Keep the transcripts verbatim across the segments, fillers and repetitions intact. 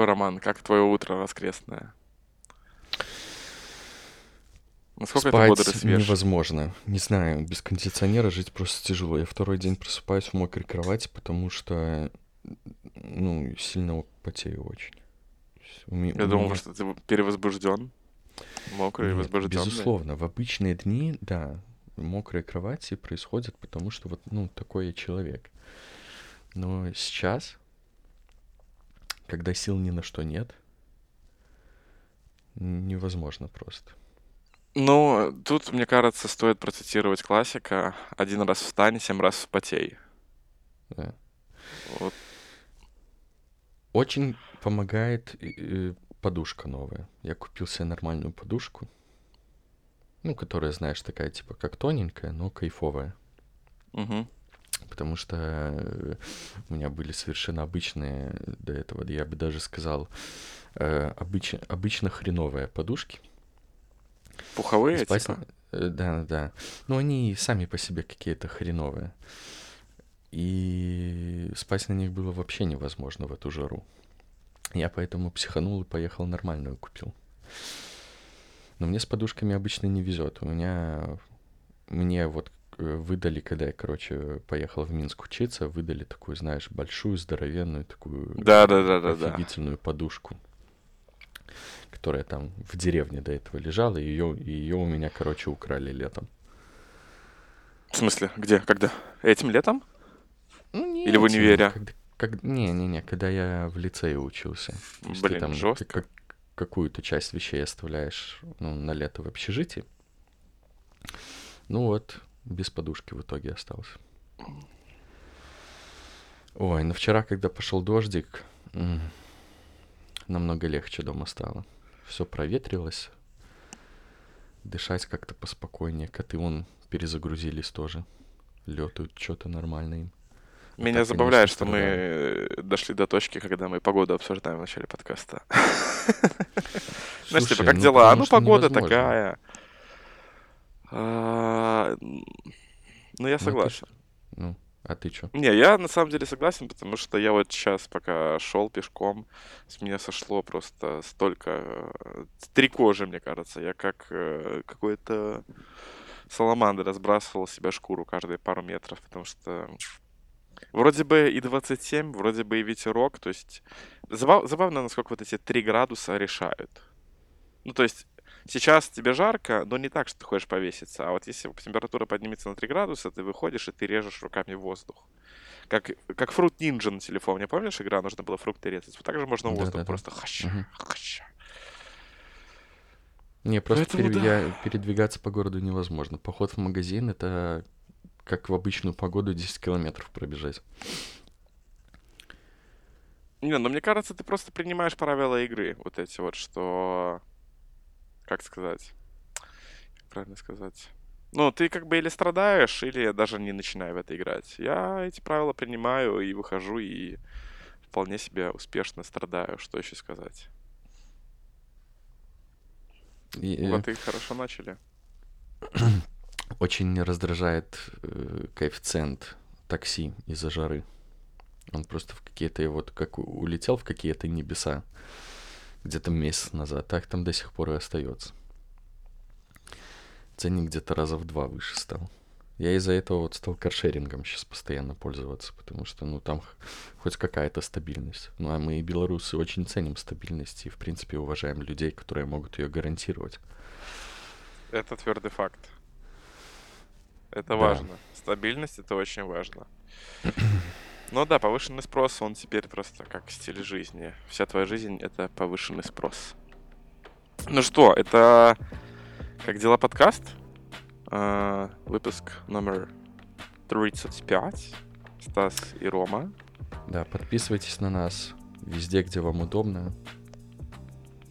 еще, Роман, как твое утро воскресное? Насколько спать это бодро и свеж? Невозможно. Не знаю, без кондиционера жить просто тяжело. Я второй день просыпаюсь в мокрой кровати, потому что, ну, сильно потею очень. Уме... Я думал, меня... что ты перевозбужден. Мокрый и возбужденный. Безусловно, в обычные дни, да, мокрые кровати происходят, потому что вот, ну, такой я человек. Но сейчас, когда сил ни на что нет, невозможно просто. Ну, тут, мне кажется, стоит процитировать классика: один раз встань, семь раз вспотей. Да. Вот. Очень помогает подушка новая. Я купил себе нормальную подушку. Ну, которая, знаешь, такая, типа, как тоненькая, но кайфовая. Угу. Потому что у меня были совершенно обычные до этого, я бы даже сказал, обыч, обычно хреновые подушки. Пуховые, спать... типа? Да, да. Но они сами по себе какие-то хреновые. И спать на них было вообще невозможно в эту жару. Я поэтому психанул и поехал нормальную купил. Но мне с подушками обычно не везет. У меня... Мне вот выдали, когда я, короче, поехал в Минск учиться, выдали такую, знаешь, большую, здоровенную, такую... Да-да-да-да. Офигительную подушку, которая там в деревне до этого лежала, и ее, ее у меня, короче, украли летом. В смысле? Где? Когда? Этим летом? Ну, не Или этим, в универе? Не-не-не, когда я в лицее учился. Блин, там жестко. Как, какую-то часть вещей оставляешь, ну, на лето в общежитии. Ну вот, без подушки в итоге остался. Ой, ну вчера, когда пошел дождик, намного легче дома стало. Все проветрилось. Дышать как-то поспокойнее. Коты вон перезагрузились тоже. Летают что-то нормально им. Меня а так, забавляет, конечно, что мы да. дошли до точки, когда мы погоду обсуждаем в начале подкаста. Знаешь, типа, как дела? Ну, погода такая. Ну, я согласен. Ну, а ты что? Не, я на самом деле согласен, потому что я вот сейчас, пока шел пешком, с меня сошло просто столько... Три кожи, мне кажется. Я как какой-то саламандр разбрасывал себя шкуру каждые пару метров, потому что... Вроде бы и двадцать семь, вроде бы и ветерок, то есть забав, забавно, насколько вот эти три градуса решают. Ну, то есть сейчас тебе жарко, но не так, что ты хочешь повеситься, а вот если температура поднимется на три градуса, ты выходишь и ты режешь руками воздух. Как, как Fruit Ninja на телефоне, помнишь, игра, нужно было фрукты резать. Вот так же можно воздух, да-да-да, просто хаща, угу, хаща. Не, просто перед... да. передвигаться по городу невозможно. Поход в магазин — это... как в обычную погоду десять километров пробежать. Не, ну мне кажется, ты просто принимаешь правила игры. Вот эти вот, что... Как сказать? Как правильно сказать? Ну, ты как бы или страдаешь, или даже не начинаю в это играть. Я эти правила принимаю и выхожу, и вполне себе успешно страдаю. Что еще сказать? И... Вот и хорошо начали. Очень раздражает э, коэффициент такси из-за жары. Он просто в какие-то... Вот как улетел в какие-то небеса где-то месяц назад, так там до сих пор и остается. Ценник где-то раза в два выше стал. Я из-за этого вот стал каршерингом сейчас постоянно пользоваться, потому что, ну, там хоть какая-то стабильность. Ну, а мы, белорусы, очень ценим стабильность и, в принципе, уважаем людей, которые могут ее гарантировать. Это твердый факт. Это да. важно. Стабильность — это очень важно. Но да, повышенный спрос, он теперь просто как стиль жизни. Вся твоя жизнь — это повышенный спрос. Ну что, это «Как дела?» подкаст. Э, выпуск номер тридцать пять. Стас и Рома. Да, подписывайтесь на нас везде, где вам удобно.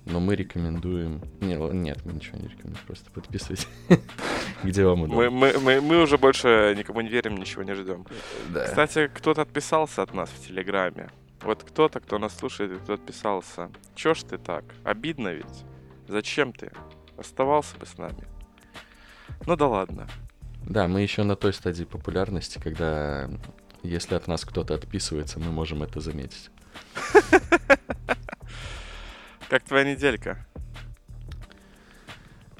Но мы рекомендуем... Не, нет, мы ничего не рекомендуем, просто подписывайтесь, где вам удобно. Мы, мы, мы уже больше никому не верим, ничего не ждем. Да. Кстати, кто-то отписался от нас в Телеграме. Вот кто-то, кто нас слушает, кто отписался. Чё ж ты так? Обидно ведь. Зачем ты? Оставался бы с нами. Ну да ладно. Да, мы еще на той стадии популярности, когда если от нас кто-то отписывается, мы можем это заметить. Как твоя неделька?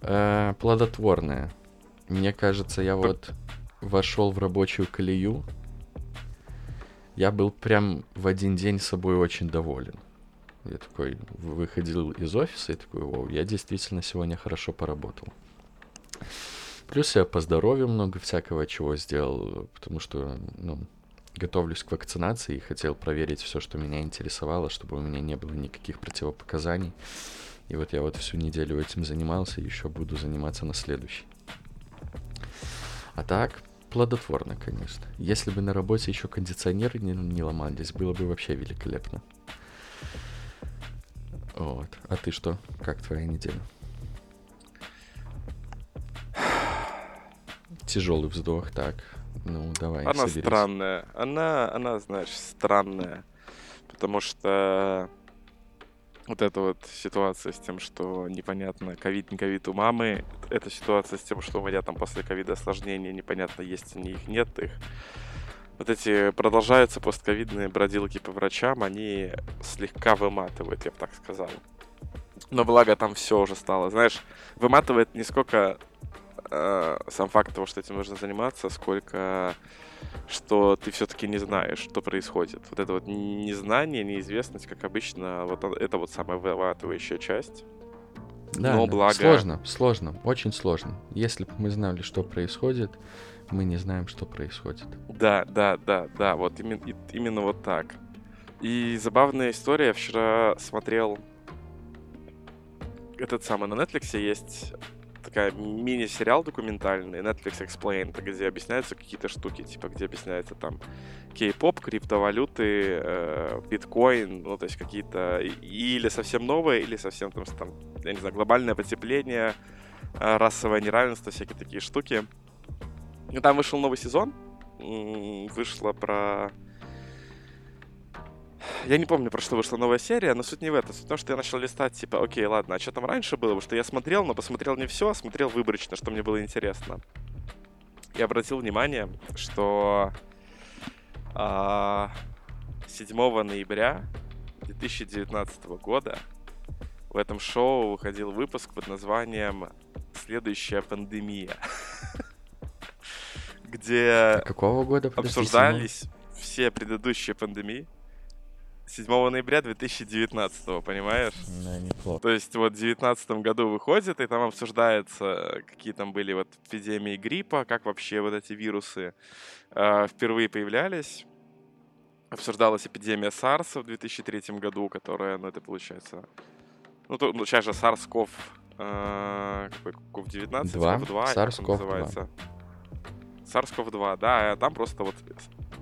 Э, плодотворная. Мне кажется, я П... вот вошел в рабочую колею. Я был прям в один день собой очень доволен. Я такой выходил из офиса и такой, о, я действительно сегодня хорошо поработал. Плюс я по здоровью много всякого чего сделал, потому что, ну, готовлюсь к вакцинации и хотел проверить все, что меня интересовало, чтобы у меня не было никаких противопоказаний. И вот я вот всю неделю этим занимался и еще буду заниматься на следующий. А так, плодотворно, конечно. Если бы на работе еще кондиционеры не, не ломались, было бы вообще великолепно. Вот. А ты что? Как твоя неделя? Тяжелый вздох, так. Ну, давай. Она соберись. Странная. Она, она, знаешь, странная. Потому что вот эта вот ситуация с тем, что непонятно, ковид, не ковид у мамы. Эта ситуация с тем, что у меня там после ковида осложнения, непонятно, есть они их, нет их. Вот эти продолжаются постковидные бродилки по врачам, они слегка выматывают, я бы так сказал. Но благо там все уже стало. Знаешь, выматывает не сколько э, сам факт того, что этим нужно заниматься, сколько что ты все-таки не знаешь, что происходит. Вот это вот незнание, неизвестность, как обычно, вот это вот самая выматывающая часть. Да, но благо... сложно, сложно, очень сложно. Если бы мы знали, что происходит... Мы не знаем, что происходит. Да, да, да, да, вот именно, именно вот так. И забавная история, я вчера смотрел этот самый, на Netflix есть такая мини-сериал документальный, Netflix Explained, где объясняются какие-то штуки, типа где объясняется там K-pop, криптовалюты, э, биткоин, ну то есть какие-то или совсем новые, или совсем там, там я не знаю, глобальное потепление, э, расовое неравенство, всякие такие штуки. Там вышел новый сезон, вышло про... Я не помню, про что вышла новая серия, но суть не в этом. Суть в том, что я начал листать, типа, окей, ладно, а что там раньше было? Потому что я смотрел, но посмотрел не все, а смотрел выборочно, что мне было интересно. Я обратил внимание, что а, седьмого ноября две тысячи девятнадцатого года в этом шоу выходил выпуск под названием «Следующая пандемия». Где какого года, подожди, обсуждались все предыдущие пандемии седьмого ноября две тысячи девятнадцатого, понимаешь? Да, неплохо. То есть вот в две тысячи девятнадцатом году выходит, и там обсуждается, какие там были вот эпидемии гриппа, как вообще вот эти вирусы э, впервые появлялись. Обсуждалась эпидемия SARS в две тысячи третьем году, которая, ну это получается... Ну, то, ну сейчас же SARS-ков... Э, какой? ков девятнадцать? ков два? SARS-ков два. SARS-ков два, да, там просто вот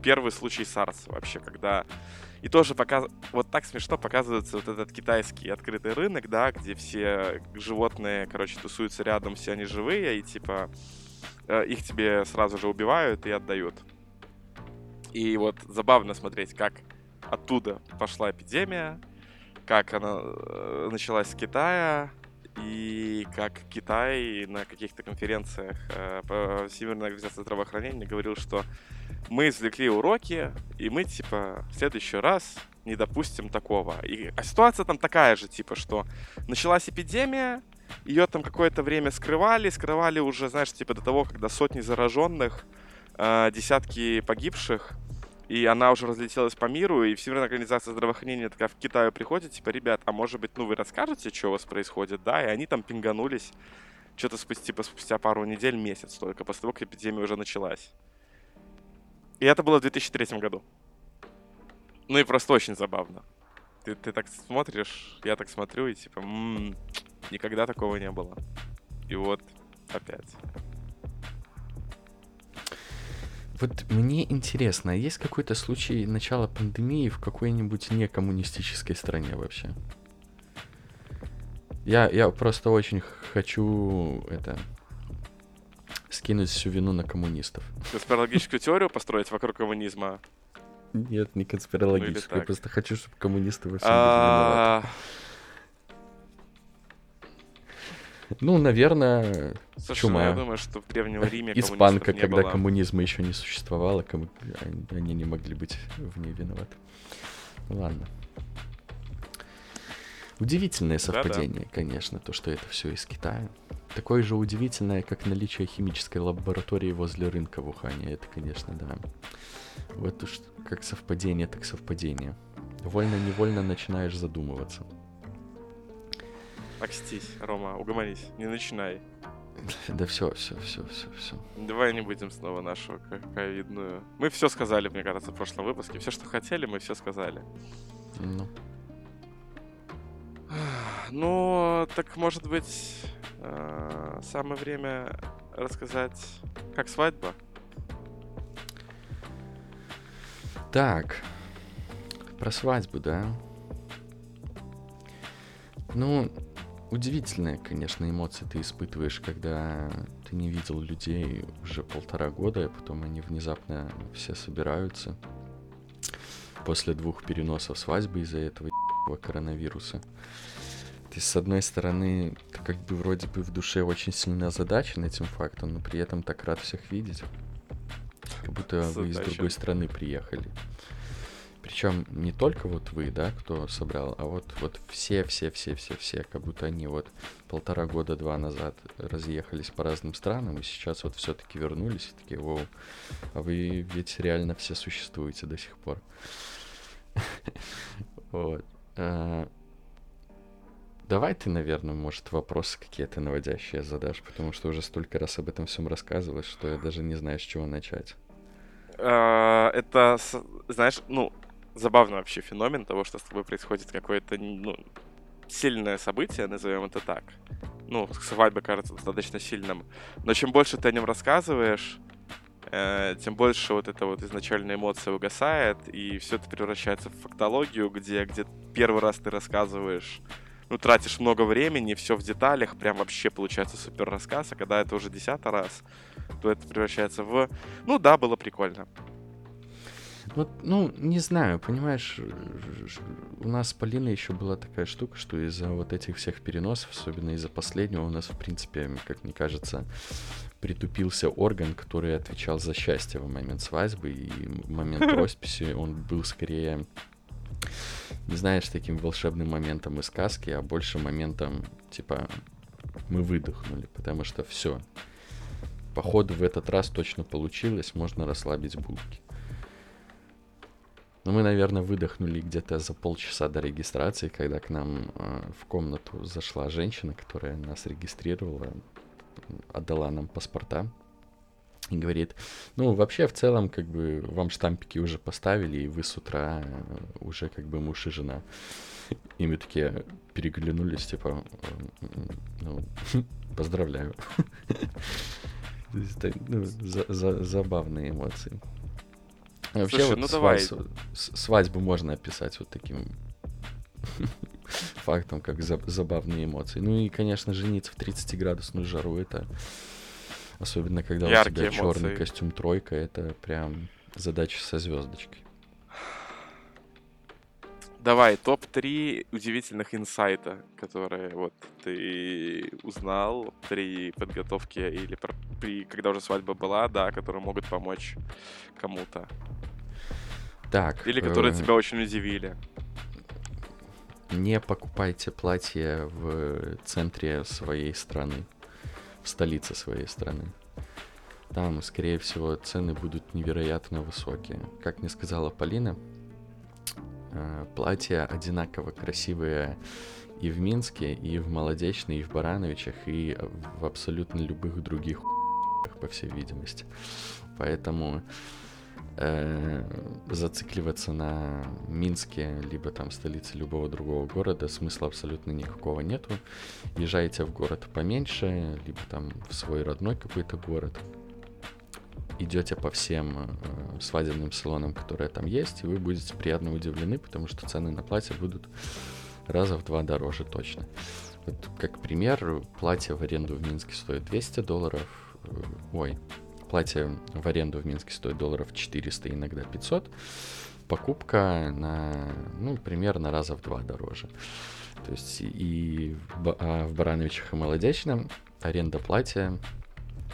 первый случай SARS вообще, когда... И тоже показ... вот так смешно показывается вот этот китайский открытый рынок, да, где все животные, короче, тусуются рядом, все они живые, и типа их тебе сразу же убивают и отдают. И вот забавно смотреть, как оттуда пошла эпидемия, как она началась с Китая... И как Китай на каких-то конференциях э, Всемирная организация здравоохранения говорил, что мы извлекли уроки, и мы, типа, в следующий раз не допустим такого. И, а ситуация там такая же, типа, что началась эпидемия, ее там какое-то время скрывали, скрывали уже, знаешь, типа до того, когда сотни зараженных, э, десятки погибших, и она уже разлетелась по миру, и Всемирная организация здравоохранения такая в Китаю приходит, типа, ребят, а может быть, ну вы расскажете, что у вас происходит, да? И они там пинганулись что-то спустя, типа, спустя пару недель, месяц только, после того, как эпидемия уже началась. И это было в две тысячи третьем году. Ну и просто очень забавно. Ты, ты так смотришь, я так смотрю, и типа, м-м, никогда такого не было. И вот опять... Вот мне интересно, есть какой-то случай начала пандемии в какой-нибудь некоммунистической стране вообще? Я, я просто очень хочу это скинуть всю вину на коммунистов. Конспирологическую теорию построить вокруг коммунизма? Нет, не конспирологическую, ну я просто хочу, чтобы коммунисты во всем были виноваты. Ну, наверное, слушай, чума. Ну, я думаю, что в Древнем Риме испанка, не когда было. Коммунизма еще не существовало, ком... они не могли быть в ней виноваты. Ладно. Удивительное совпадение, да-да, конечно, то, что это все из Китая. Такое же удивительное, как наличие химической лаборатории возле рынка в Ухане. Это, конечно, да. Вот уж как совпадение, так совпадение. Вольно-невольно начинаешь задумываться. Окстись, Рома, угомонись, не начинай. Да все, все, все, все, все. Давай не будем снова нашу ковидную. Мы все сказали, мне кажется, в прошлом выпуске. Все, что хотели, мы все сказали. Ну. Ну, так может быть, самое время рассказать, как свадьба? Так, про свадьбу, да? Ну, удивительные, конечно, эмоции ты испытываешь, когда ты не видел людей уже полтора года, а потом они внезапно все собираются после двух переносов свадьбы из-за этого коронавируса. Ты, с одной стороны, ты как бы вроде бы в душе очень сильно озадачен этим фактом, но при этом так рад всех видеть, как будто задача. Вы из другой страны приехали. Причем не только вот вы, да, кто собрал, а вот, вот все, все, все, все, все, как будто они вот полтора года-два назад разъехались по разным странам, и сейчас вот все-таки вернулись, и такие, воу, а вы ведь реально все существуете до сих пор. Вот. Давай ты, наверное, может, вопросы какие-то наводящие задашь, потому что уже столько раз об этом всем рассказываешь, что я даже не знаю, с чего начать. Это, знаешь, ну, забавный вообще феномен того, что с тобой происходит какое-то, ну, сильное событие, назовем это так. Ну, свадьба кажется достаточно сильным. Но чем больше ты о нем рассказываешь, тем больше вот эта вот изначальная эмоция угасает, и все это превращается в фактологию, где, где первый раз ты рассказываешь, ну, тратишь много времени, все в деталях, прям вообще получается супер рассказ, а когда это уже десятый раз, то это превращается в... Ну да, было прикольно. Вот, ну, не знаю, понимаешь, у нас с Полиной еще была такая штука, что из-за вот этих всех переносов, особенно из-за последнего, у нас, в принципе, как мне кажется, притупился орган, который отвечал за счастье в момент свадьбы, и в момент росписи он был скорее, не знаешь, таким волшебным моментом из сказки, а больше моментом, типа, мы выдохнули, потому что все, походу, в этот раз точно получилось, можно расслабить булки. Но мы, наверное, выдохнули где-то за полчаса до регистрации, когда к нам э, в комнату зашла женщина, которая нас регистрировала, отдала нам паспорта и говорит, ну, вообще, в целом, как бы, вам штампики уже поставили, и вы с утра уже, как бы, муж и жена. И мы такие переглянулись, типа, ну, поздравляю. Забавные эмоции. Вообще, вот свадьбу можно описать вот таким фактом, как забавные эмоции. Ну и, конечно, жениться в тридцатиградусную жару, это... Особенно, когда яркие у тебя эмоции. Черный костюм тройка, это прям задача со звездочкой. Давай, топ-три удивительных инсайта, которые вот ты узнал при подготовке или при, когда уже свадьба была, да, которые могут помочь кому-то. Так. Или которые э- тебя очень удивили. Не покупайте платье в центре своей страны. В столице своей страны. Там, скорее всего, цены будут невероятно высокие. Как мне сказала Полина, платья одинаково красивые и в Минске, и в Молодечной, и в Барановичах, и в абсолютно любых других по всей видимости. Поэтому э, зацикливаться на Минске, либо там столице любого другого города, смысла абсолютно никакого нету. Езжайте в город поменьше, либо там в свой родной какой-то город. Идете по всем э, свадебным салонам, которые там есть, и вы будете приятно удивлены, потому что цены на платье будут раза в два дороже точно. Вот как пример, платье в аренду в Минске стоит двести долларов. Ой, платье в аренду в Минске стоит долларов четыреста, иногда пятьсот. Покупка на, ну, примерно раза в два дороже. То есть и в, а в Барановичах и Молодечном аренда платья,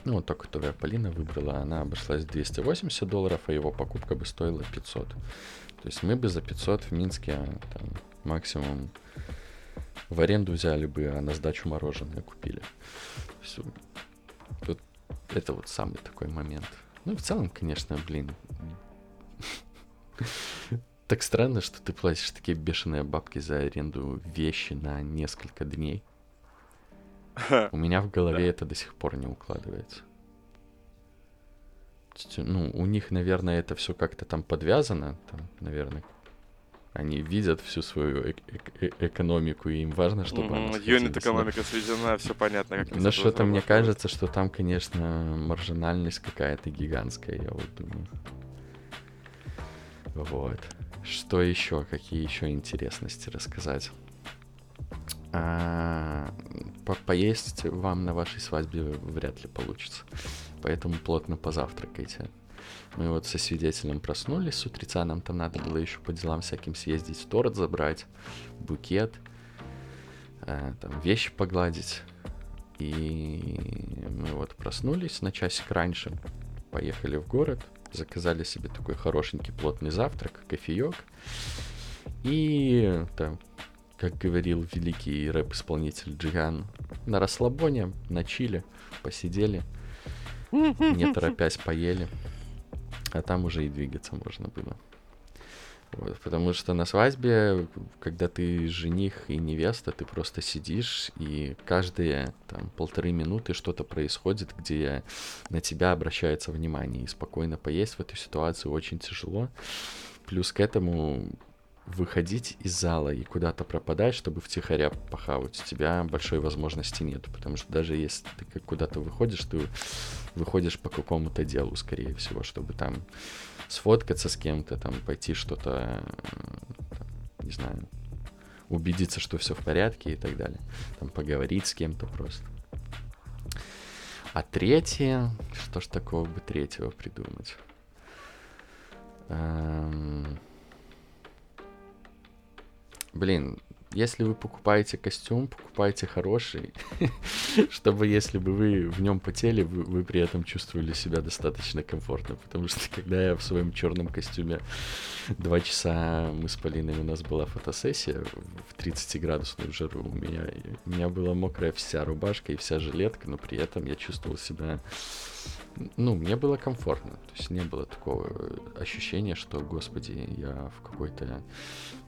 ну, вот то, которое Полина выбрала, она обошлась двести восемьдесят долларов, а его покупка бы стоила пятьсот. То есть мы бы за пятьсот в Минске там, максимум в аренду взяли бы, а на сдачу мороженое купили. Все. Тут это вот самый такой момент. Ну и в целом, конечно, блин. Так странно, что ты платишь такие бешеные бабки за аренду вещи на несколько дней. У меня в голове это до сих пор не укладывается. Ну, у них, наверное, это все как-то там подвязано. Там, наверное, они видят всю свою э- э- экономику, и им важно, чтобы mm-hmm. она... Юнит-экономика сведена, все понятно. Как но что-то мне быть. Кажется, что там, конечно, маржинальность какая-то гигантская, я вот думаю. Вот. Что еще? Какие еще интересности рассказать? А, поесть вам на вашей свадьбе вряд ли получится. Поэтому плотно позавтракайте. Мы вот со свидетелем проснулись с утреца, нам там надо было еще по делам всяким съездить, торт забрать, букет, а, там вещи погладить. И мы вот проснулись на часик раньше, поехали в город, заказали себе такой хорошенький плотный завтрак, кофеек. И там, как говорил великий рэп-исполнитель Джиган, на расслабоне, на чиле, посидели, не торопясь поели, а там уже и двигаться можно было. Вот, потому что на свадьбе, когда ты жених и невеста, ты просто сидишь, и каждые там полторы минуты что-то происходит, где на тебя обращается внимание, и спокойно поесть в эту ситуацию очень тяжело. Плюс к этому выходить из зала и куда-то пропадать, чтобы втихаря похавать, у тебя большой возможности нет, потому что даже если ты куда-то выходишь, ты выходишь по какому-то делу, скорее всего, чтобы там сфоткаться с кем-то, там пойти что-то, не знаю, убедиться, что все в порядке и так далее, там поговорить с кем-то просто. А третье, что ж такого бы третьего придумать? Эм... Блин, если вы покупаете костюм, покупайте хороший, чтобы если бы вы в нем потели, вы, вы при этом чувствовали себя достаточно комфортно, потому что когда я в своем черном костюме два часа, мы с Полиной, у нас была фотосессия в тридцатиградусную жару, у меня, у меня была мокрая вся рубашка и вся жилетка, но при этом я чувствовал себя, ну, мне было комфортно, то есть не было такого ощущения, что, господи, я в какой-то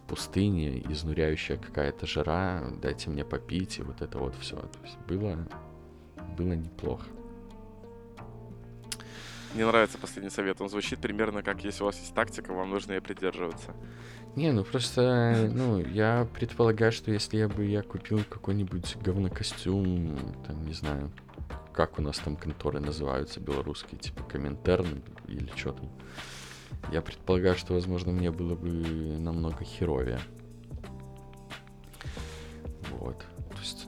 пустыне, изнуряющая какая-то жара, дайте мне попить, и вот это вот все. То есть было, было неплохо. Мне нравится последний совет. Он звучит примерно как: если у вас есть тактика, вам нужно ее придерживаться. Не, ну просто, ну, я предполагаю, что если я бы я купил какой-нибудь говнокостюм, там, не знаю, как у нас там конторы называются белорусские, типа Коминтерн или что там, я предполагаю, что, возможно, мне было бы намного херовее. Вот. То есть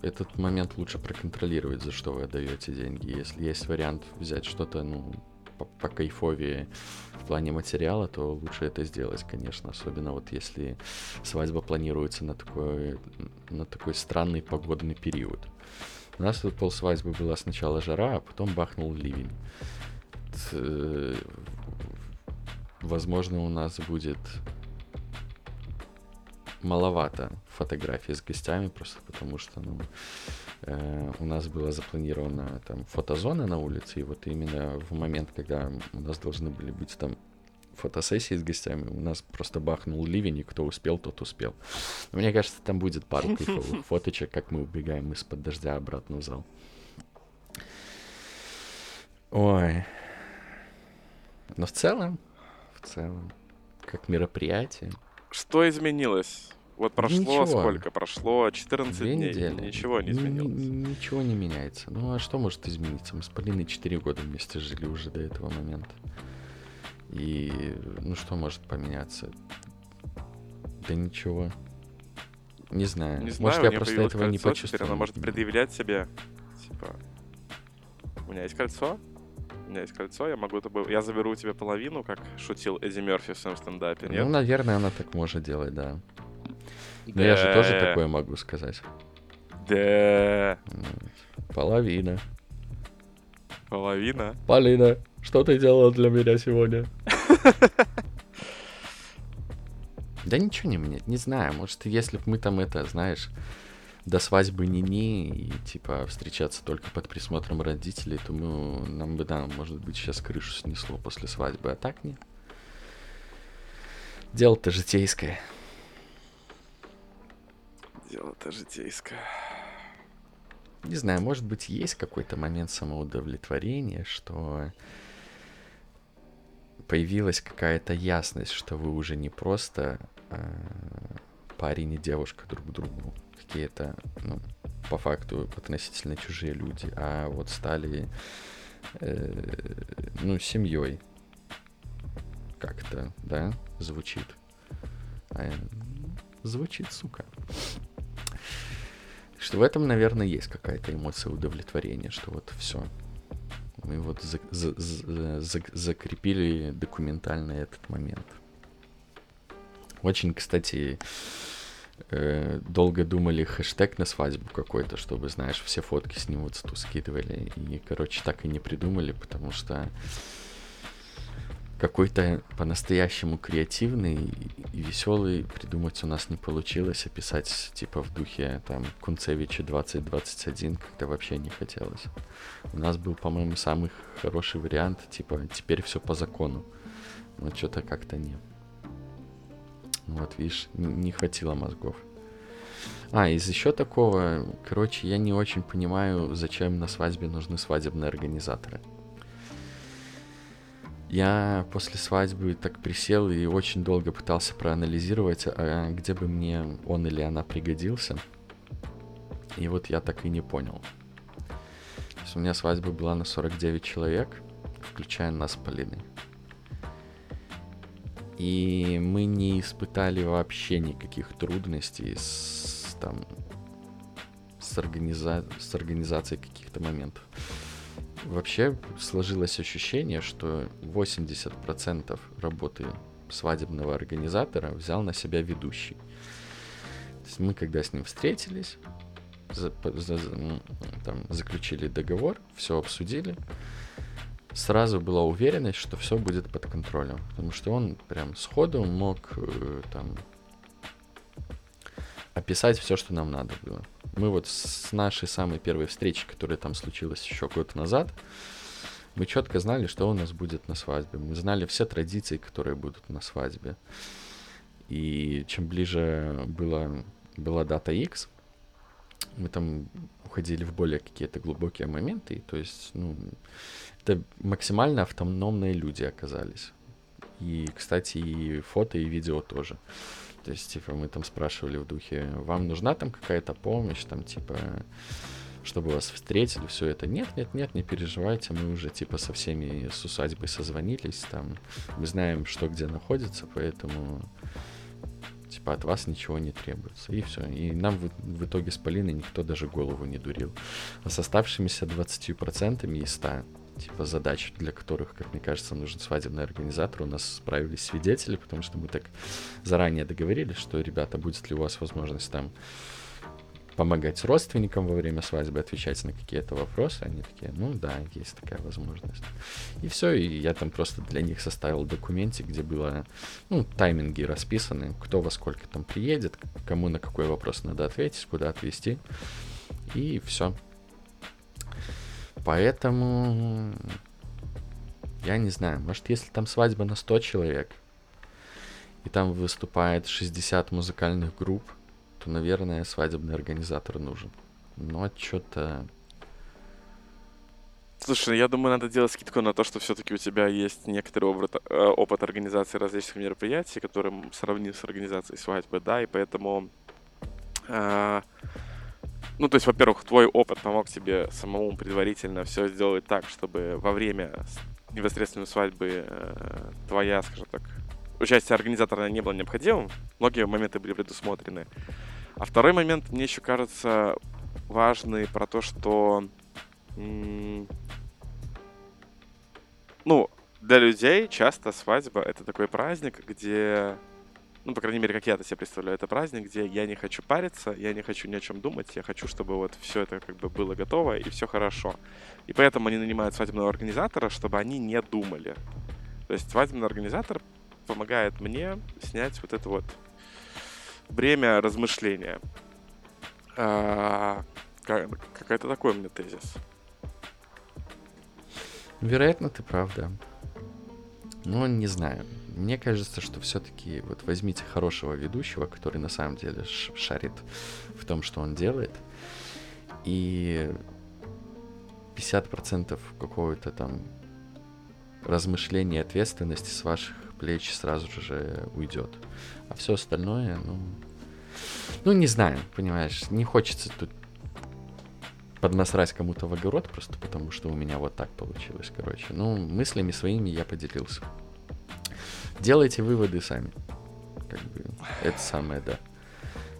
этот момент лучше проконтролировать, за что вы отдаете деньги. Если есть вариант взять что-то, ну, покайфовее в плане материала, то лучше это сделать, конечно. Особенно вот если свадьба планируется на такой, на такой странный погодный период. У нас тут полсвадьбы была сначала жара, а потом бахнул ливень. Возможно, у нас будет маловато фотографий с гостями, просто потому что, ну, э, у нас была запланирована там фотозона на улице, и вот именно в момент, когда у нас должны были быть там фотосессии с гостями, у нас просто бахнул ливень, и кто успел, тот успел. Но мне кажется, там будет пару кайфовых фоточек, как мы убегаем из-под дождя обратно в зал. Ой. Но в целом, в целом, как мероприятие. Что изменилось? Вот прошло ничего. Сколько? Прошло четырнадцать Две дней. Недели. Ничего не изменилось. Н- ничего не меняется. Ну а что может измениться? Мы с Полиной четыре года вместе жили уже до этого момента. И ну что может поменяться? Да ничего. Не знаю. Не знаю, может, я просто этого кольцо, не почувствовал. Она может предъявлять себе, типа, у меня есть кольцо? У меня есть кольцо, я могу тобой... Я заберу у тебя половину, как шутил Эдди Мёрфи в своем стендапе, нет? Ну, наверное, она так может делать, да. Но да. Я же тоже такое могу сказать. Да. Половина. Половина? Полина, что ты делала для меня сегодня? Да ничего не менять, не знаю. Может, если бы мы там это, знаешь, до свадьбы ни-ни и, типа, встречаться только под присмотром родителей, то мы, нам бы, да, может быть, сейчас крышу снесло после свадьбы, а так нет. Дело-то житейское. Дело-то житейское. Не знаю, может быть, есть какой-то момент самоудовлетворения, что появилась какая-то ясность, что вы уже не просто э, парень и девушка друг другу, какие-то, ну, по факту относительно чужие люди, а вот стали, э, ну, семьей. Как-то, да, звучит. Э, звучит, сука. Что в этом, наверное, есть какая-то эмоция удовлетворения, что вот все. Мы вот за- за- за- за- закрепили документально этот момент. Очень, кстати, э- долго думали хэштег на свадьбу какой-то, чтобы, знаешь, все фотки с ним вот тут скидывали. И, короче, так и не придумали, потому что какой-то по-настоящему креативный и веселый придумать у нас не получилось, описать типа в духе там Кунцевича двадцать двадцать один как-то вообще не хотелось. У нас был, по-моему, самый хороший вариант, типа теперь все по закону, но что-то как-то не. Вот видишь, не хватило мозгов. А, из еще такого, короче, я не очень понимаю, зачем на свадьбе нужны свадебные организаторы. Я после свадьбы так присел и очень долго пытался проанализировать, а где бы мне он или она пригодился. И вот я так и не понял. То есть у меня свадьба была на сорок девять человек, включая нас с Полиной. И мы не испытали вообще никаких трудностей с, там, с, организа... с организацией каких-то моментов. Вообще сложилось ощущение, что восемьдесят процентов работы свадебного организатора взял на себя ведущий. То есть мы когда с ним встретились, за, за, там, заключили договор, все обсудили, сразу была уверенность, что все будет под контролем. Потому что он прям сходу мог там описать все, что нам надо было. Мы вот с нашей самой первой встречи, которая там случилась еще год назад, мы четко знали, что у нас будет на свадьбе. Мы знали все традиции, которые будут на свадьбе. И чем ближе была, была дата X, мы там уходили в более какие-то глубокие моменты. И, то есть, ну, это максимально автономные люди оказались. И, кстати, и фото, и видео тоже. То есть, типа, мы там спрашивали в духе, вам нужна там какая-то помощь, там, типа, чтобы вас встретили, все это. Нет, нет, нет, не переживайте, мы уже, типа, со всеми с усадьбой созвонились, там, мы знаем, что где находится, поэтому, типа, от вас ничего не требуется. И все. И нам в, в итоге с Полиной никто даже голову не дурил. А с оставшимися двадцатью процентами из ста, типа, задач, для которых, как мне кажется, нужен свадебный организатор, у нас справились свидетели, потому что мы так заранее договорились, что, ребята, будет ли у вас возможность там помогать родственникам во время свадьбы, отвечать на какие-то вопросы, они такие, ну да, есть такая возможность. И все, и я там просто для них составил документик, где было, ну, тайминги расписаны, кто во сколько там приедет, кому на какой вопрос надо ответить, куда отвезти, и все. Поэтому, я не знаю, может, если там свадьба на сто человек, и там выступает шестьдесят музыкальных групп, то, наверное, свадебный организатор нужен. Но что-то... Слушай, я думаю, надо делать скидку на то, что все-таки у тебя есть некоторый опыт, опыт организации различных мероприятий, который сравним с организацией свадьбы, да, и поэтому... Э- Ну, то есть, во-первых, твой опыт помог тебе самому предварительно все сделать так, чтобы во время непосредственной свадьбы э, твоя, скажем так, участие организатора не было необходимым. Многие моменты были предусмотрены. А второй момент, мне еще кажется, важный про то, что... М- ну, для людей часто свадьба — это такой праздник, где... Ну, по крайней мере, как я-то себе представляю, это праздник, где я не хочу париться, я не хочу ни о чем думать, я хочу, чтобы вот все это как бы было готово и все хорошо. И поэтому они нанимают свадебного организатора, чтобы они не думали. То есть свадебный организатор помогает мне снять вот эту вот время размышления. А, какой-то такой у меня тезис. Вероятно, ты прав, да. Ну, не знаю. Мне кажется, что все-таки вот возьмите хорошего ведущего, который на самом деле шарит в том, что он делает, и пятьдесят процентов какого-то там размышления и ответственности с ваших плеч сразу же уйдет. А все остальное, ну... Ну, не знаю, понимаешь, не хочется тут поднасрать кому-то в огород, просто потому что у меня вот так получилось, короче. Ну, мыслями своими я поделился. Делайте выводы сами. Как бы, это самое, да.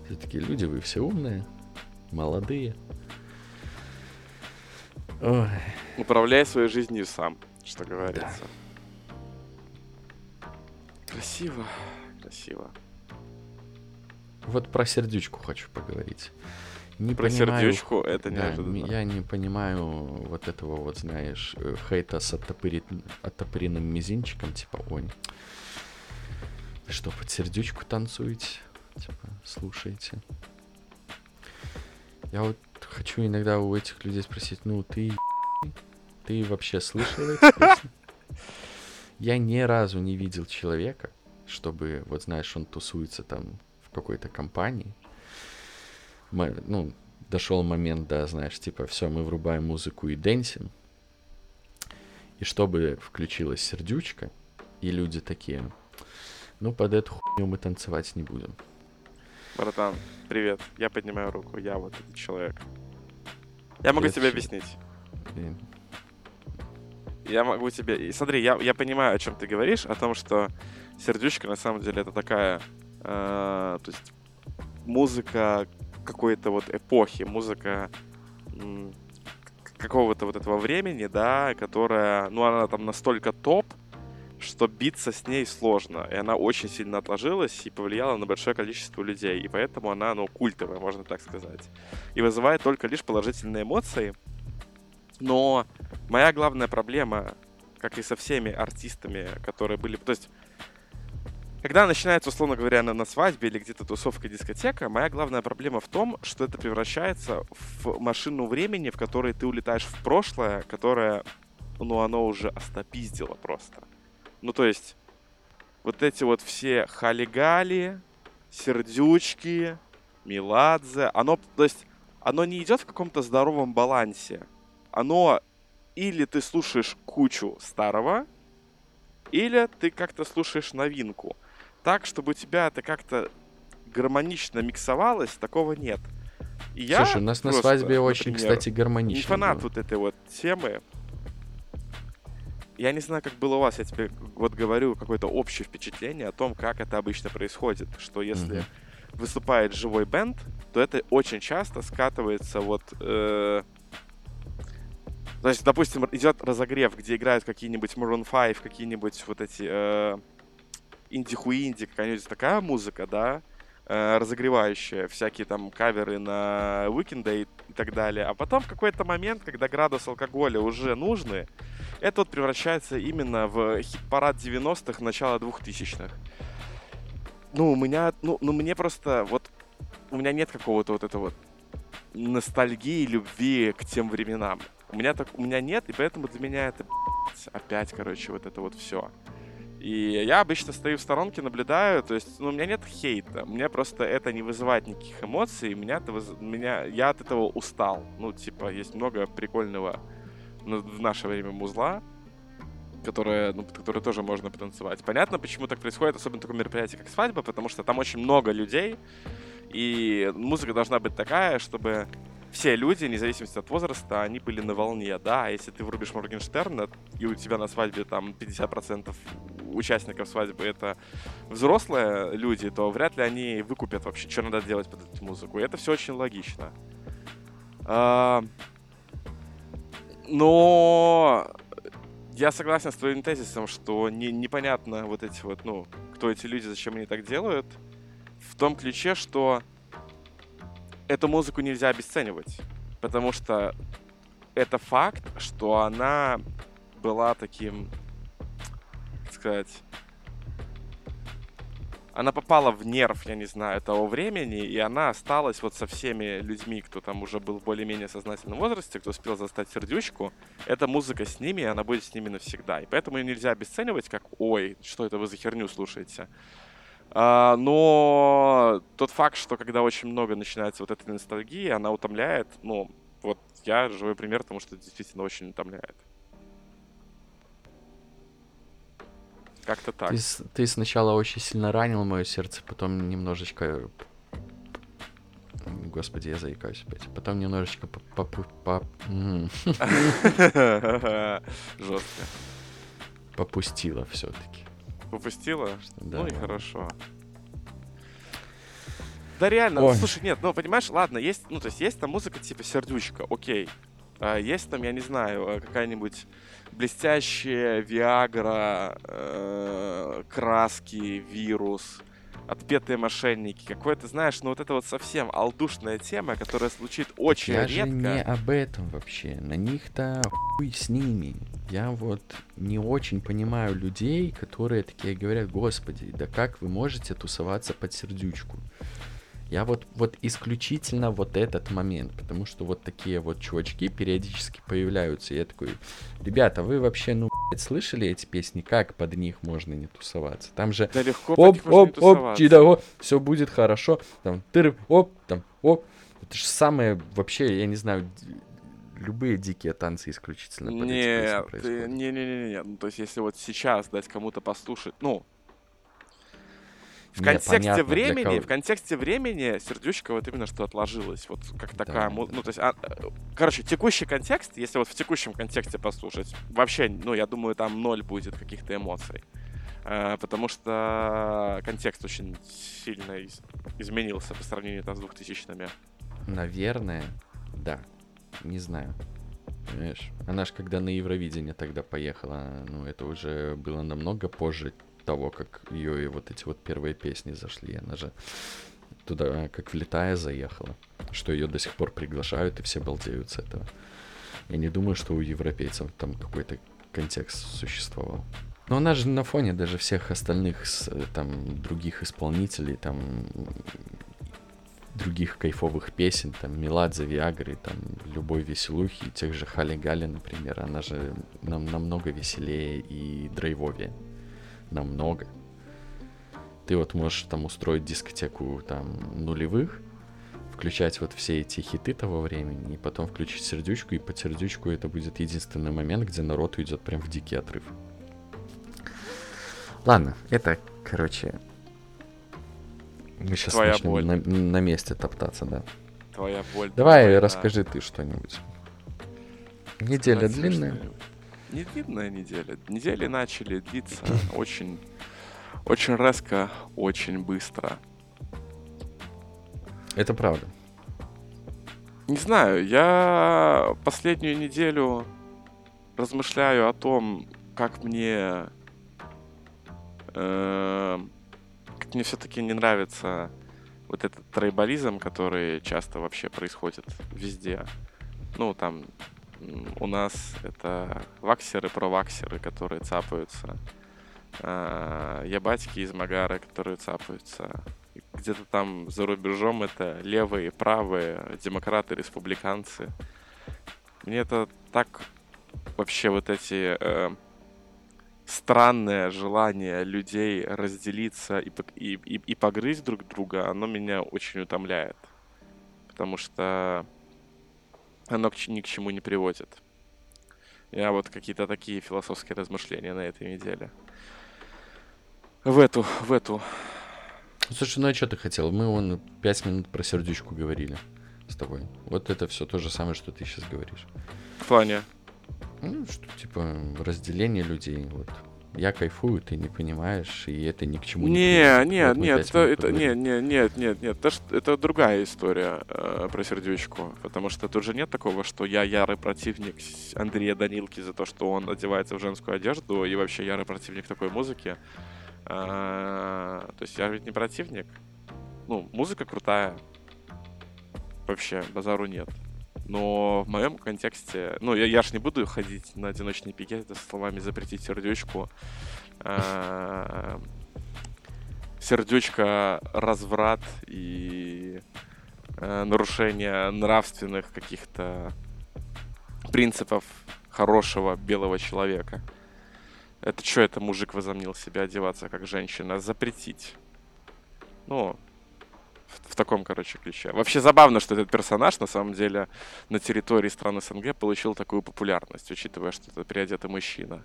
Все-таки люди, вы все умные, молодые. Ой. Управляй своей жизнью сам, что говорится. Да. Красиво, красиво. Вот про сердючку хочу поговорить. Не про понимаю, сердючку это неожиданно. Да, я не понимаю вот этого вот, знаешь, хейта с оттопырит, оттопыренным мизинчиком, типа, ой, что, под сердючку танцуете? Типа, слушаете. Я вот хочу иногда у этих людей спросить, ну, ты ты вообще слышал эти песни? Я ни разу не видел человека, чтобы, вот знаешь, он тусуется там в какой-то компании, ну, дошел момент, да, знаешь, типа, все, мы врубаем музыку и дэнсим, и чтобы включилась сердючка, и люди такие, ну, под эту хуйню мы танцевать не будем. Братан, привет, я поднимаю руку, я вот этот человек. Я привет, могу тебе объяснить. Блин. Я могу тебе... И смотри, я, я понимаю, о чем ты говоришь, о том, что сердючка, на самом деле, это такая, э, то есть, музыка какой-то вот эпохи, музыка м- какого-то вот этого времени, да, которая, ну, она там настолько топ, что биться с ней сложно, и она очень сильно отложилась и повлияла на большое количество людей, и поэтому она, ну, культовая, можно так сказать, и вызывает только лишь положительные эмоции. Но моя главная проблема, как и со всеми артистами, которые были, то есть, когда начинается, условно говоря, на, на свадьбе или где-то тусовка, дискотека, моя главная проблема в том, что это превращается в машину времени, в которой ты улетаешь в прошлое, которое, ну, оно уже остопиздило просто. Ну, то есть, вот эти вот все халигали, сердючки, меладзе, оно, то есть, оно не идет в каком-то здоровом балансе. Оно, или ты слушаешь кучу старого, или ты как-то слушаешь новинку. Так, чтобы у тебя это как-то гармонично миксовалось, такого нет. И я Слушай, у нас просто, на свадьбе очень, например, кстати, гармонично. Не фанат было. Вот этой вот темы. Я не знаю, как было у вас, я тебе вот говорю какое-то общее впечатление о том, как это обычно происходит. Что если mm-hmm. выступает живой бенд, то это очень часто скатывается вот... Э- Значит, допустим, идет разогрев, где играют какие-нибудь Maroon пять, какие-нибудь вот эти э, инди-хуинди, какая-нибудь такая музыка, да, э, разогревающая, всякие там каверы на Weekend и так далее. А потом в какой-то момент, когда градус алкоголя уже нужны, это вот превращается именно в хит-парад девяностых, начало двухтысячных. Ну, у меня, ну, ну, мне просто вот, у меня нет какого-то вот этого ностальгии, любви к тем временам. У меня, так, у меня нет, и поэтому для меня это, блядь, опять, короче, вот это вот все. И я обычно стою в сторонке, наблюдаю, то есть, ну, у меня нет хейта, у меня просто это не вызывает никаких эмоций, меня это выз... меня... я от этого устал. Ну, типа, есть много прикольного в наше время музла, которое, ну, которое тоже можно потанцевать. Понятно, почему так происходит, особенно такое мероприятие, как свадьба, потому что там очень много людей, и музыка должна быть такая, чтобы... Все люди, вне зависимости от возраста, они были на волне, да, если ты врубишь Моргенштерна, и у тебя на свадьбе там пятьдесят процентов участников свадьбы это взрослые люди, то вряд ли они выкупят вообще, что надо делать под эту музыку, и это все очень логично. Но я согласен с твоим тезисом, что не, непонятно вот эти вот, ну, кто эти люди, зачем они так делают, в том ключе, что эту музыку нельзя обесценивать, потому что это факт, что она была таким, так сказать, она попала в нерв, я не знаю, того времени, и она осталась вот со всеми людьми, кто там уже был в более-менее сознательном возрасте, кто успел застать сердючку. Эта музыка с ними, и она будет с ними навсегда. И поэтому ее нельзя обесценивать как «Ой, что это вы за херню слушаете?». А, но тот факт, что когда очень много начинается вот этой ностальгии, она утомляет, ну, вот я живой пример тому, что действительно очень утомляет. Как-то так. Ты, ты сначала очень сильно ранил мое сердце, потом немножечко... Господи, я заикаюсь опять. Потом немножечко... Жестко. Попустило все-таки. Попустило? Ну и хорошо. Да реально, ну, слушай, нет, ну понимаешь, ладно, есть, ну то есть есть там музыка типа сердючка, окей. Есть там, я не знаю, какая-нибудь блестящая Виагра, э, краски, вирус, отпетые мошенники. Какое-то, знаешь, ну вот это вот совсем алдушная тема, которая звучит очень я редко. Я же не об этом вообще. На них-то хуй с ними. Я вот не очень понимаю людей, которые такие говорят: «Господи, да как вы можете тусоваться под сердючку?» Я вот, вот исключительно вот этот момент, потому что вот такие вот чувачки периодически появляются, и я такой: ребята, вы вообще, ну, блядь, слышали эти песни? Как под них можно не тусоваться? Там же да легко оп, под них оп, оп, оп, чида, оп, все будет хорошо, там, тыры, оп, там, оп. Это же самое вообще, я не знаю, любые дикие танцы исключительно под этим происходят. Не-не-не, ну, то есть если вот сейчас дать кому-то послушать, ну, В контексте, не, понятно, времени, в контексте времени сердючка вот именно что отложилась. Вот как такая... Да, му... да. Ну, то есть, а, короче, текущий контекст, если вот в текущем контексте послушать, вообще, ну, я думаю, там ноль будет каких-то эмоций. А, потому что контекст очень сильно из- изменился по сравнению там с двухтысячными. Наверное, да. Не знаю. Понимаешь? Она ж когда на Евровидение тогда поехала, ну, это уже было намного позже того, как ее и вот эти вот первые песни зашли. Она же туда как влетая заехала, что ее до сих пор приглашают и все балдеют с этого. Я не думаю, что у европейцев там какой-то контекст существовал. Но она же на фоне даже всех остальных там других исполнителей, там других кайфовых песен, там Меладзе, Виагры, там любой веселухи, тех же Хали-Гали, например, она же нам намного веселее и драйвовее. Намного. Ты вот можешь там устроить дискотеку там нулевых, включать вот все эти хиты того времени, и потом включить сердючку, и под сердючку это будет единственный момент, где народ уйдет прям в дикий отрыв. Ладно, это, короче... Мы сейчас Твоя начнем боль. На, на месте топтаться, да. Твоя боль. Давай твоя... расскажи ты что-нибудь. Неделя Скажи длинная. Что-нибудь. Не длинная неделя. Недели начали длиться очень, очень резко, очень быстро. Это правда. Не знаю, я последнюю неделю размышляю о том, как мне, э, как мне все-таки не нравится вот этот трайбализм, который часто вообще происходит везде. Ну, там... У нас это ваксеры-проваксеры, которые цапаются. Ябатьки из Магары, которые цапаются. Где-то там за рубежом это левые, правые, демократы, республиканцы. Мне это так вообще вот эти э, странные желания людей разделиться и, и, и, и погрызть друг друга, оно меня очень утомляет. Потому что... оно ни к чему не приводит. Я вот какие-то такие философские размышления на этой неделе. В эту, в эту. Слушай, ну а что ты хотел? Мы вон пять минут про сердючку говорили с тобой. Вот это все то же самое, что ты сейчас говоришь. В плане? Ну, что типа разделение людей, вот. Я кайфую, ты не понимаешь, и это ни к чему не приводит. Нет, вот нет, это, это, нет, нет, нет, нет, нет, это, это другая история э, про сердючку, потому что тут же нет такого, что я ярый противник Андрея Данилки за то, что он одевается в женскую одежду, и вообще ярый противник такой музыки. Э, то есть я ведь не противник. Ну, музыка крутая, вообще базару нет. Но в моем контексте... Ну, я, я ж не буду ходить на одиночные пикеты со словами «запретить сердючку». сердючка, разврат и э, нарушение нравственных каких-то принципов хорошего белого человека. Это что, это мужик возомнил себя одеваться как женщина? Запретить. Ну, в, в таком, короче, ключе. Вообще забавно, что этот персонаж, на самом деле, на территории стран СНГ получил такую популярность, учитывая, что это переодетый мужчина.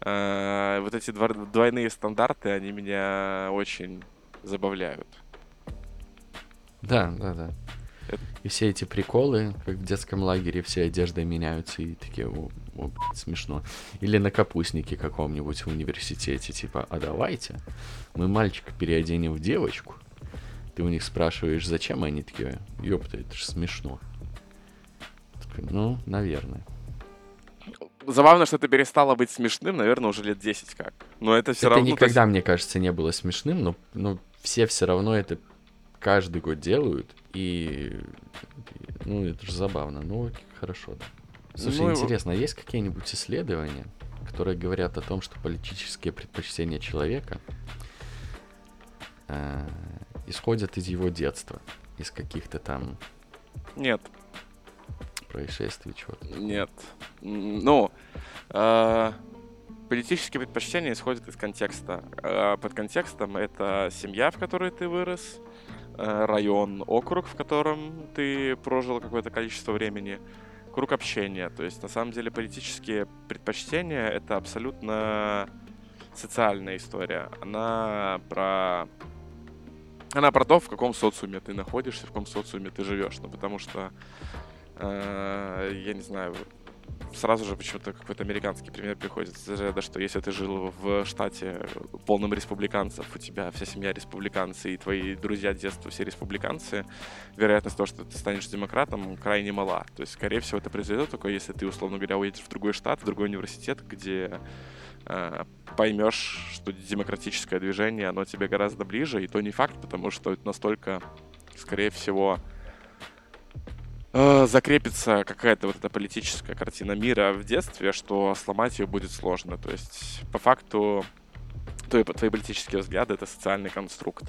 Э-э- вот эти двойные стандарты, они меня очень забавляют. Да, да, да. Это... И все эти приколы, как в детском лагере, все одежды меняются и такие, о, о блядь, смешно. Или на капустнике каком-нибудь в университете, типа, а давайте мы мальчика переоденем в девочку. Ты у них спрашиваешь, зачем, они такие, ёпта, это же смешно. Такой, ну, наверное. Забавно, что это перестало быть смешным, наверное, уже лет десять как. Но это все это равно... никогда, то... мне кажется, не было смешным, но, но все все равно это... каждый год делают, и, ну, это же забавно, ну, хорошо. Да. Слушай, ну, интересно, его... а есть какие-нибудь исследования, которые говорят о том, что политические предпочтения человека э, исходят из его детства, из каких-то там... Нет. Происшествий, чего-то? Нет. Ну, э, политические предпочтения исходят из контекста. Э, под контекстом это семья, в которой ты вырос, район, округ, в котором ты прожил какое-то количество времени, круг общения. То есть, на самом деле, политические предпочтения — это абсолютно социальная история. Она про... Она про то, в каком социуме ты находишься, в каком социуме ты живешь. Ну, потому что, э, я не знаю, сразу же почему-то какой-то американский пример приходит. Это что, если ты жил в штате полном республиканцев, у тебя вся семья республиканцы и твои друзья детства все республиканцы, вероятность того, что ты станешь демократом, крайне мала. То есть, скорее всего, это произойдет только если ты, условно говоря, уедешь в другой штат, в другой университет, где э, поймешь, что демократическое движение, оно тебе гораздо ближе, и то не факт, потому что это настолько, скорее всего... закрепится какая-то вот эта политическая картина мира в детстве, что сломать ее будет сложно. То есть, по факту, твои, твои политические взгляды — это социальный конструкт.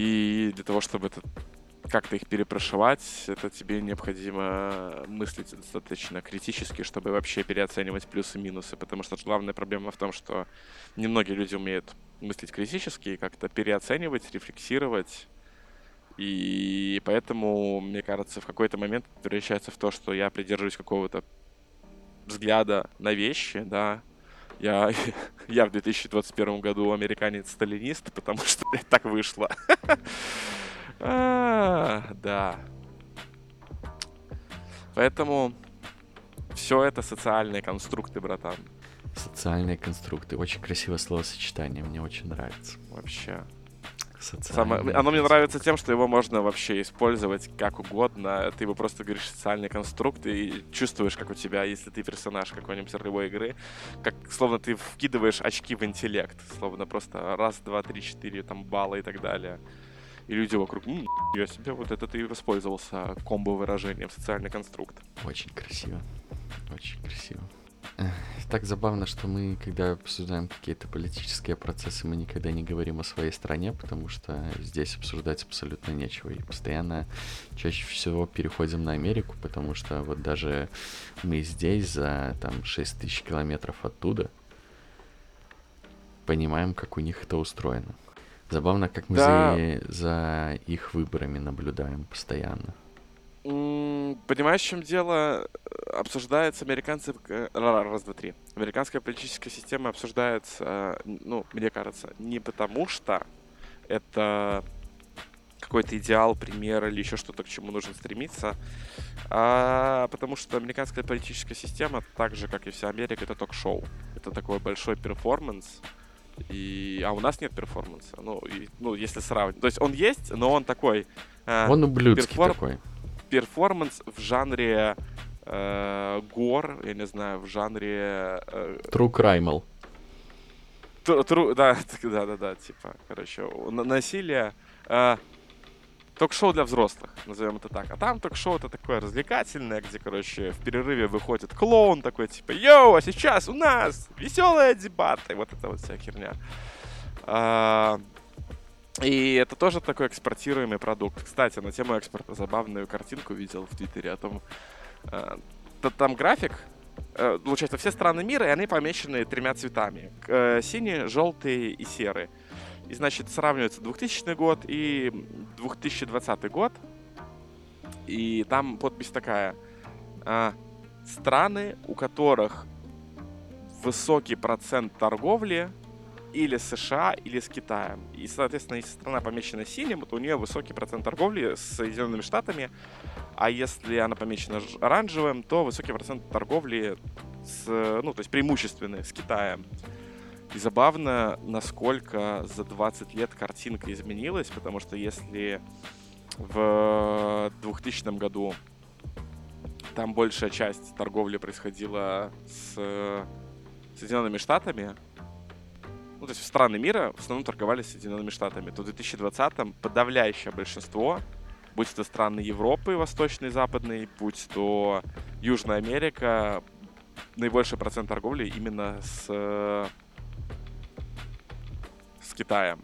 И для того, чтобы это, как-то их перепрошивать, это тебе необходимо мыслить достаточно критически, чтобы вообще переоценивать плюсы и минусы. Потому что главная проблема в том, что немногие люди умеют мыслить критически и как-то переоценивать, рефлексировать. И поэтому, мне кажется, в какой-то момент превращается в то, что я придерживаюсь какого-то взгляда на вещи, да. Я, я в две тысячи двадцать первом году американец-сталинист, потому что так вышло. Да. Поэтому все это социальные конструкты, братан. Социальные конструкты. Очень красивое словосочетание, мне очень нравится. Вообще. Самое... Оно мне нравится тем, что его можно вообще использовать как угодно. Ты его просто говоришь социальный конструкт и чувствуешь, как у тебя, если ты персонаж какой-нибудь ролевой игры, как словно ты вкидываешь очки в интеллект, словно просто раз, два, три, четыре там балла и так далее. И люди вокруг, ну, я себе вот это ты воспользовался комбо-выражением социальный конструкт. Очень красиво, очень красиво. Так забавно, что мы, когда обсуждаем какие-то политические процессы, мы никогда не говорим о своей стране, потому что здесь обсуждать абсолютно нечего. И постоянно, чаще всего, переходим на Америку, потому что вот даже мы здесь, за там шесть тысяч километров оттуда, понимаем, как у них это устроено. Забавно, как мы да. за, за их выборами наблюдаем постоянно. Понимаешь, в чем дело? Обсуждается американцы... Раз, два, три. Американская политическая система обсуждается, ну, мне кажется, не потому что это какой-то идеал, пример или еще что-то, к чему нужно стремиться, а потому что американская политическая система, так же, как и вся Америка, это ток-шоу. Это такой большой перформанс. И... А у нас нет перформанса. Ну, и, ну если сравнивать. То есть он есть, но он такой... Он ублюдский перформ... такой. Перформанс в жанре э, гор, я не знаю, в жанре... Э, true criminal. True, true, да, да, да, да, типа, короче, насилие. Э, ток-шоу для взрослых, назовем это так. А там ток-шоу это такое развлекательное, где, короче, в перерыве выходит клоун такой, типа, йоу, а сейчас у нас веселые дебаты. Вот это вот вся херня. Э, И это тоже такой экспортируемый продукт. Кстати, на тему экспорта забавную картинку видел в Твиттере о том, э, там график, э, получается, все страны мира, и они помечены тремя цветами. Э, синий, желтый и серый. И, значит, сравнивается двухтысячный год и две тысячи двадцатый год. И там подпись такая. Э, страны, у которых высокий процент торговли или с США, или с Китаем. И, соответственно, если страна помечена синим, то у нее высокий процент торговли с Соединенными Штатами, а если она помечена оранжевым, то высокий процент торговли с, ну, то есть преимущественный, с Китаем. И забавно, насколько за двадцать лет картинка изменилась, потому что если в двухтысячном году там большая часть торговли происходила с Соединенными Штатами, ну, то есть страны мира в основном торговали с Соединенными Штатами, то в две тысячи двадцатом подавляющее большинство, будь то страны Европы, восточной, западной, будь то Южная Америка, наибольший процент торговли именно с, с Китаем.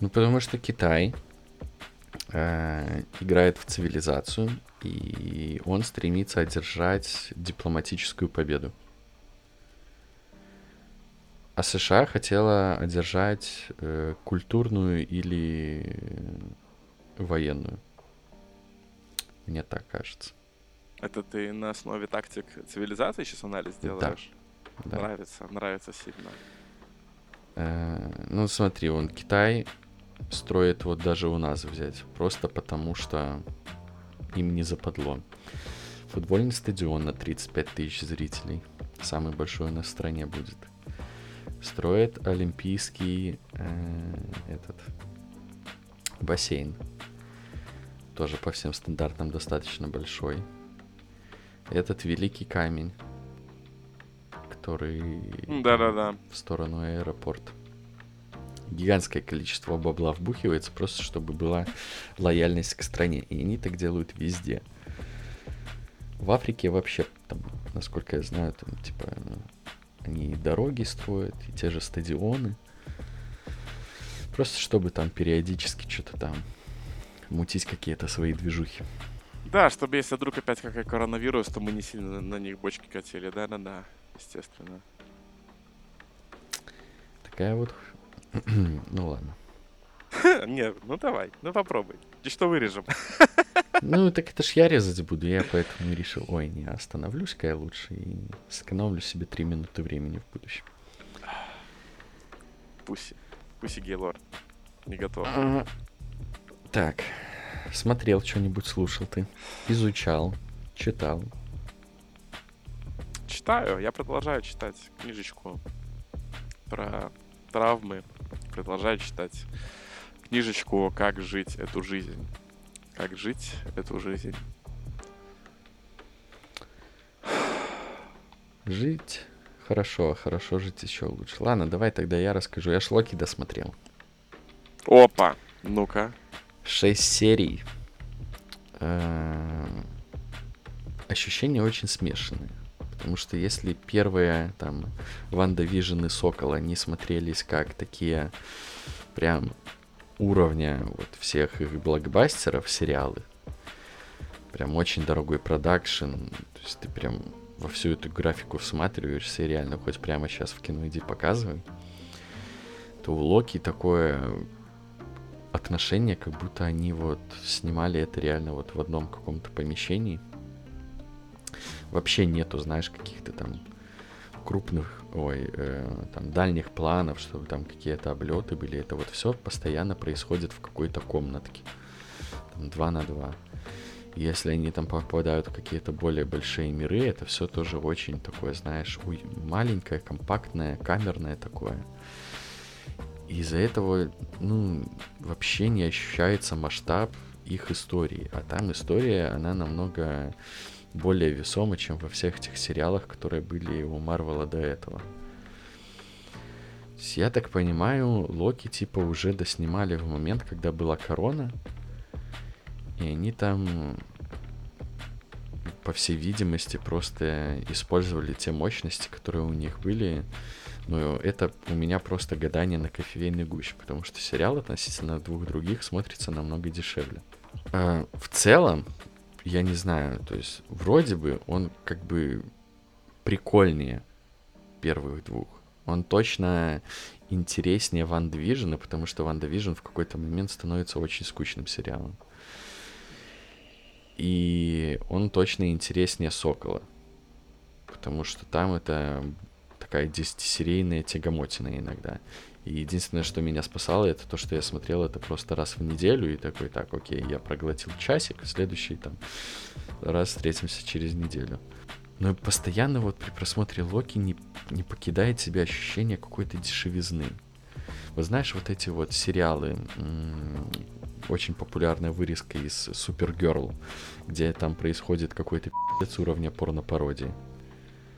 Ну, потому что Китай э, играет в цивилизацию, и он стремится одержать дипломатическую победу. А США хотела одержать э, культурную или военную. Мне так кажется. Это ты на основе тактик цивилизации сейчас анализ делаешь? Да. Нравится, да. Нравится сильно. Э, ну смотри, он Китай строит, вот даже у нас взять, просто потому что им не западло. Футбольный стадион на тридцать пять тысяч зрителей. Самый большой на стране будет. Строят олимпийский э, этот бассейн. Тоже по всем стандартам достаточно большой. Этот великий камень, который да-да-да. В сторону аэропорта. Гигантское количество бабла вбухивается, просто чтобы была лояльность к стране. И они так делают везде. В Африке вообще, там, насколько я знаю, там типа... Они и дороги строят, и те же стадионы. Просто чтобы там периодически что-то там мутить какие-то свои движухи. Да, чтобы если вдруг опять какой-то коронавирус, то мы не сильно на них бочки катили. Да-да-да, естественно. Такая вот... Ну ладно. Нет, ну давай, ну попробуй. И что вырежем? Ну, так это ж я резать буду, я поэтому решил, ой, не остановлюсь-ка я лучше и сэкономлю себе три минуты времени в будущем. Пуси, пуси Гейлор, не готов. А, так, смотрел что-нибудь, слушал ты, изучал, читал? Читаю, я продолжаю читать книжечку про травмы, продолжаю читать книжечку «Как жить эту жизнь». Как жить эту жизнь? Жить хорошо, хорошо жить еще лучше. Ладно, давай тогда я расскажу. Я Локи досмотрел. Опа, ну-ка. Шесть серий. Э-э- ощущения очень смешанные. Потому что если первые, там, Ванда Вижн и Сокол, они смотрелись как такие прям... уровня вот всех их блокбастеров, сериалы. Прям очень дорогой продакшн. То есть ты прям во всю эту графику всматриваешься и реально хоть прямо сейчас в кино иди показывай. То у Локи такое отношение, как будто они вот снимали это реально вот в одном каком-то помещении. Вообще нету, знаешь, каких-то там крупных, ой, э, там, дальних планов, чтобы там какие-то облеты были. Это вот все постоянно происходит в какой-то комнатке. Там два на два. Если они там попадают в какие-то более большие миры, это все тоже очень такое, знаешь, уй- маленькое, компактное, камерное такое. И из-за этого, ну, вообще не ощущается масштаб их истории. А там история, она намного... более весомо, чем во всех этих сериалах, которые были у Марвела до этого. Я так понимаю, Локи типа уже доснимали в момент, когда была корона, и они там, по всей видимости, просто использовали те мощности, которые у них были Но это у меня просто гадание на кофейной гуще, потому что сериал относительно двух других смотрится намного дешевле. А, в целом, я не знаю, то есть вроде бы он как бы прикольнее первых двух. Он точно интереснее Ван Движена, потому что Ван Движен в какой-то момент становится очень скучным сериалом. И он точно интереснее Сокола, потому что там это такая десятисерийная тягомотина иногда. И единственное, что меня спасало, это то, что я смотрел это просто раз в неделю и такой, так, окей, я проглотил часик, следующий там раз встретимся через неделю. Но постоянно вот при просмотре Локи не, не покидает тебя ощущение какой-то дешевизны. Вы знаешь, вот эти вот сериалы, м- очень популярная вырезка из Супергерл, где там происходит какой-то пи***ц уровня порнопародии.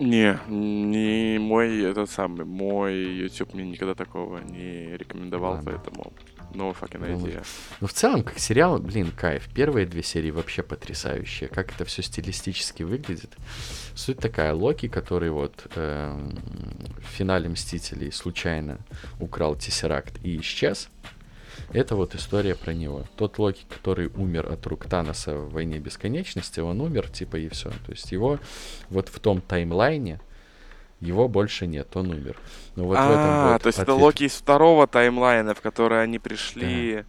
Не, не мой этот самый, мой YouTube мне никогда такого не рекомендовал, ладно. Поэтому no fucking idea. Ну, ну, в целом, как сериал, блин, кайф. Первые две серии вообще потрясающие. Как это все стилистически выглядит. Суть такая, Локи, который вот эм, в финале Мстителей случайно украл Тессеракт и исчез. Это вот история про него. Тот Локи, который умер от рук Таноса в Войне Бесконечности, он умер, типа, и все. То есть его вот в том таймлайне, его больше нет, он умер. Но вот а, в этом вот то есть ответ... это Локи из второго таймлайна, в который они пришли...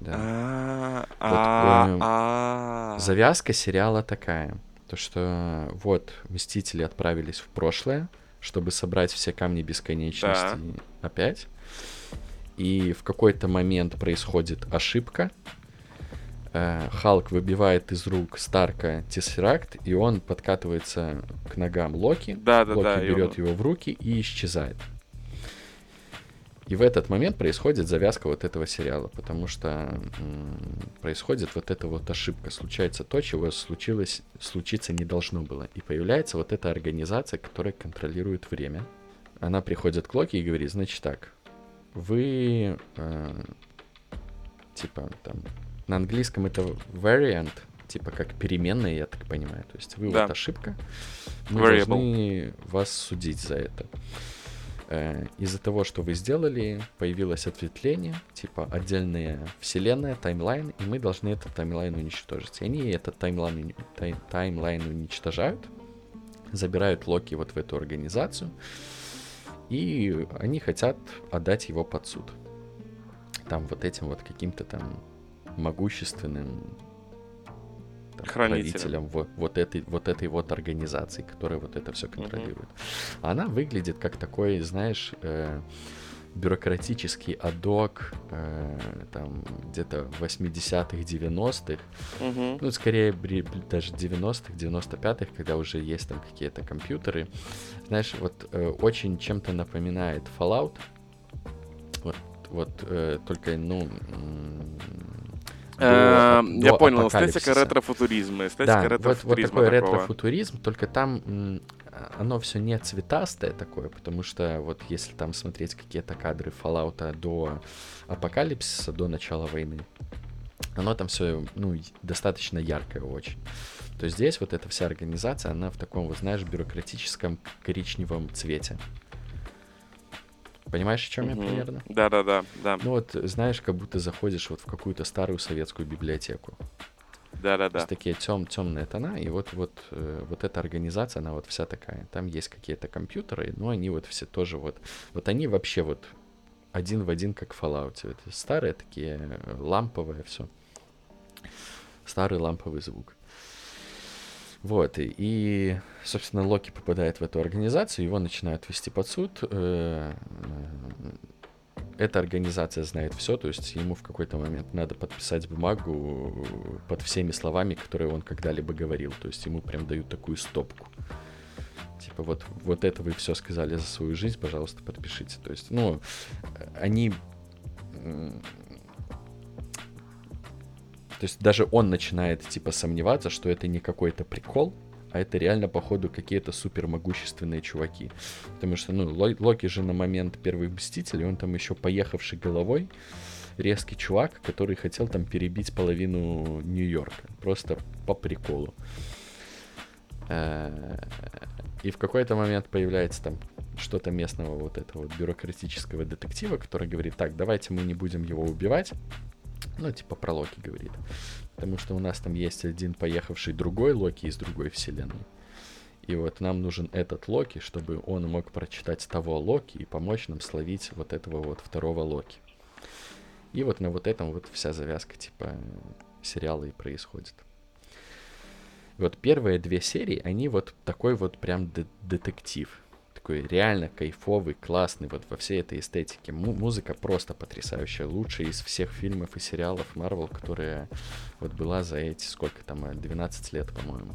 Да. Да. Вот, завязка сериала такая, то что вот Мстители отправились в прошлое, чтобы собрать все камни бесконечности да. опять... И в какой-то момент происходит ошибка. Халк выбивает из рук Старка Тессеракт, и он подкатывается к ногам Локи. Да, да, Локи да, берет его... его в руки и исчезает. И в этот момент происходит завязка вот этого сериала, потому что м- происходит вот эта вот ошибка. Случается то, чего случилось, случиться не должно было. И появляется вот эта организация, которая контролирует время. Она приходит к Локи и говорит, значит так, вы, э, типа, там, на английском это variant, типа, как переменная, я так понимаю. То есть вы да. вот ошибка, мы Variable. Должны вас судить за это. Э, из-за того, что вы сделали, появилось ответвление, типа, отдельная вселенная, таймлайн, и мы должны этот таймлайн уничтожить. И они этот таймлайн, тай, таймлайн уничтожают, забирают Локи вот в эту организацию, и они хотят отдать его под суд. Там вот этим вот каким-то там могущественным там, правителем вот, вот, этой, вот этой вот организации, которая вот это все контролирует. Mm-hmm. Она выглядит как такой, знаешь, э, бюрократический адок э, там где-то восьмидесятых, девяностых. Mm-hmm. Ну, скорее даже девяностых, девяносто пятых, когда уже есть там какие-то компьютеры. Знаешь, вот э, очень чем-то напоминает Fallout. Вот, вот э, только, ну... М- до, до я понял, эстетика ретро-футуризма. Эстетика да, ретро-футуризма вот, вот такой такого. Ретро-футуризм, только там м- оно все не цветастое такое, потому что вот если там смотреть какие-то кадры Fallout до апокалипсиса, до начала войны, оно там все, ну, достаточно яркое очень. То здесь вот эта вся организация, она в таком, вот знаешь, бюрократическом коричневом цвете. Понимаешь, о чем mm-hmm. я примерно? Да, да, да, да. Ну вот, знаешь, как будто заходишь вот в какую-то старую советскую библиотеку. Да, да, да. То есть такие тем, темные тона, и вот, вот, вот эта организация, она вот вся такая. Там есть какие-то компьютеры, но они вот все тоже вот... Вот они вообще вот один в один, как в Fallout. Это старые такие, ламповые, все. Старый ламповый звук. Вот, и, и, собственно, Локи попадает в эту организацию, его начинают вести под суд. Эта организация знает все, то есть ему в какой-то момент надо подписать бумагу под всеми словами, которые он когда-либо говорил. То есть ему прям дают такую стопку. Типа вот, вот это вы все сказали за свою жизнь, пожалуйста, подпишите. То есть, ну, они... То есть даже он начинает, типа, сомневаться, что это не какой-то прикол, а это реально, походу, какие-то супермогущественные чуваки. Потому что, ну, Локи же на момент первых Мстителей, он там еще поехавший головой, резкий чувак, который хотел там перебить половину Нью-Йорка. Просто по приколу. И в какой-то момент появляется там что-то местного вот этого вот бюрократического детектива, который говорит: так, давайте мы не будем его убивать. Ну, типа про Локи говорит. Потому что у нас там есть один поехавший другой Локи из другой вселенной. И вот нам нужен этот Локи, чтобы он мог прочитать того Локи и помочь нам словить вот этого вот второго Локи. И вот на вот этом вот вся завязка типа сериала и происходит. И вот первые две серии, они вот такой вот прям де- детектив. Такой реально кайфовый, классный, вот во всей этой эстетике. М- музыка просто потрясающая, лучшая из всех фильмов и сериалов Marvel, которая вот была за эти, сколько там, двенадцать лет, по-моему.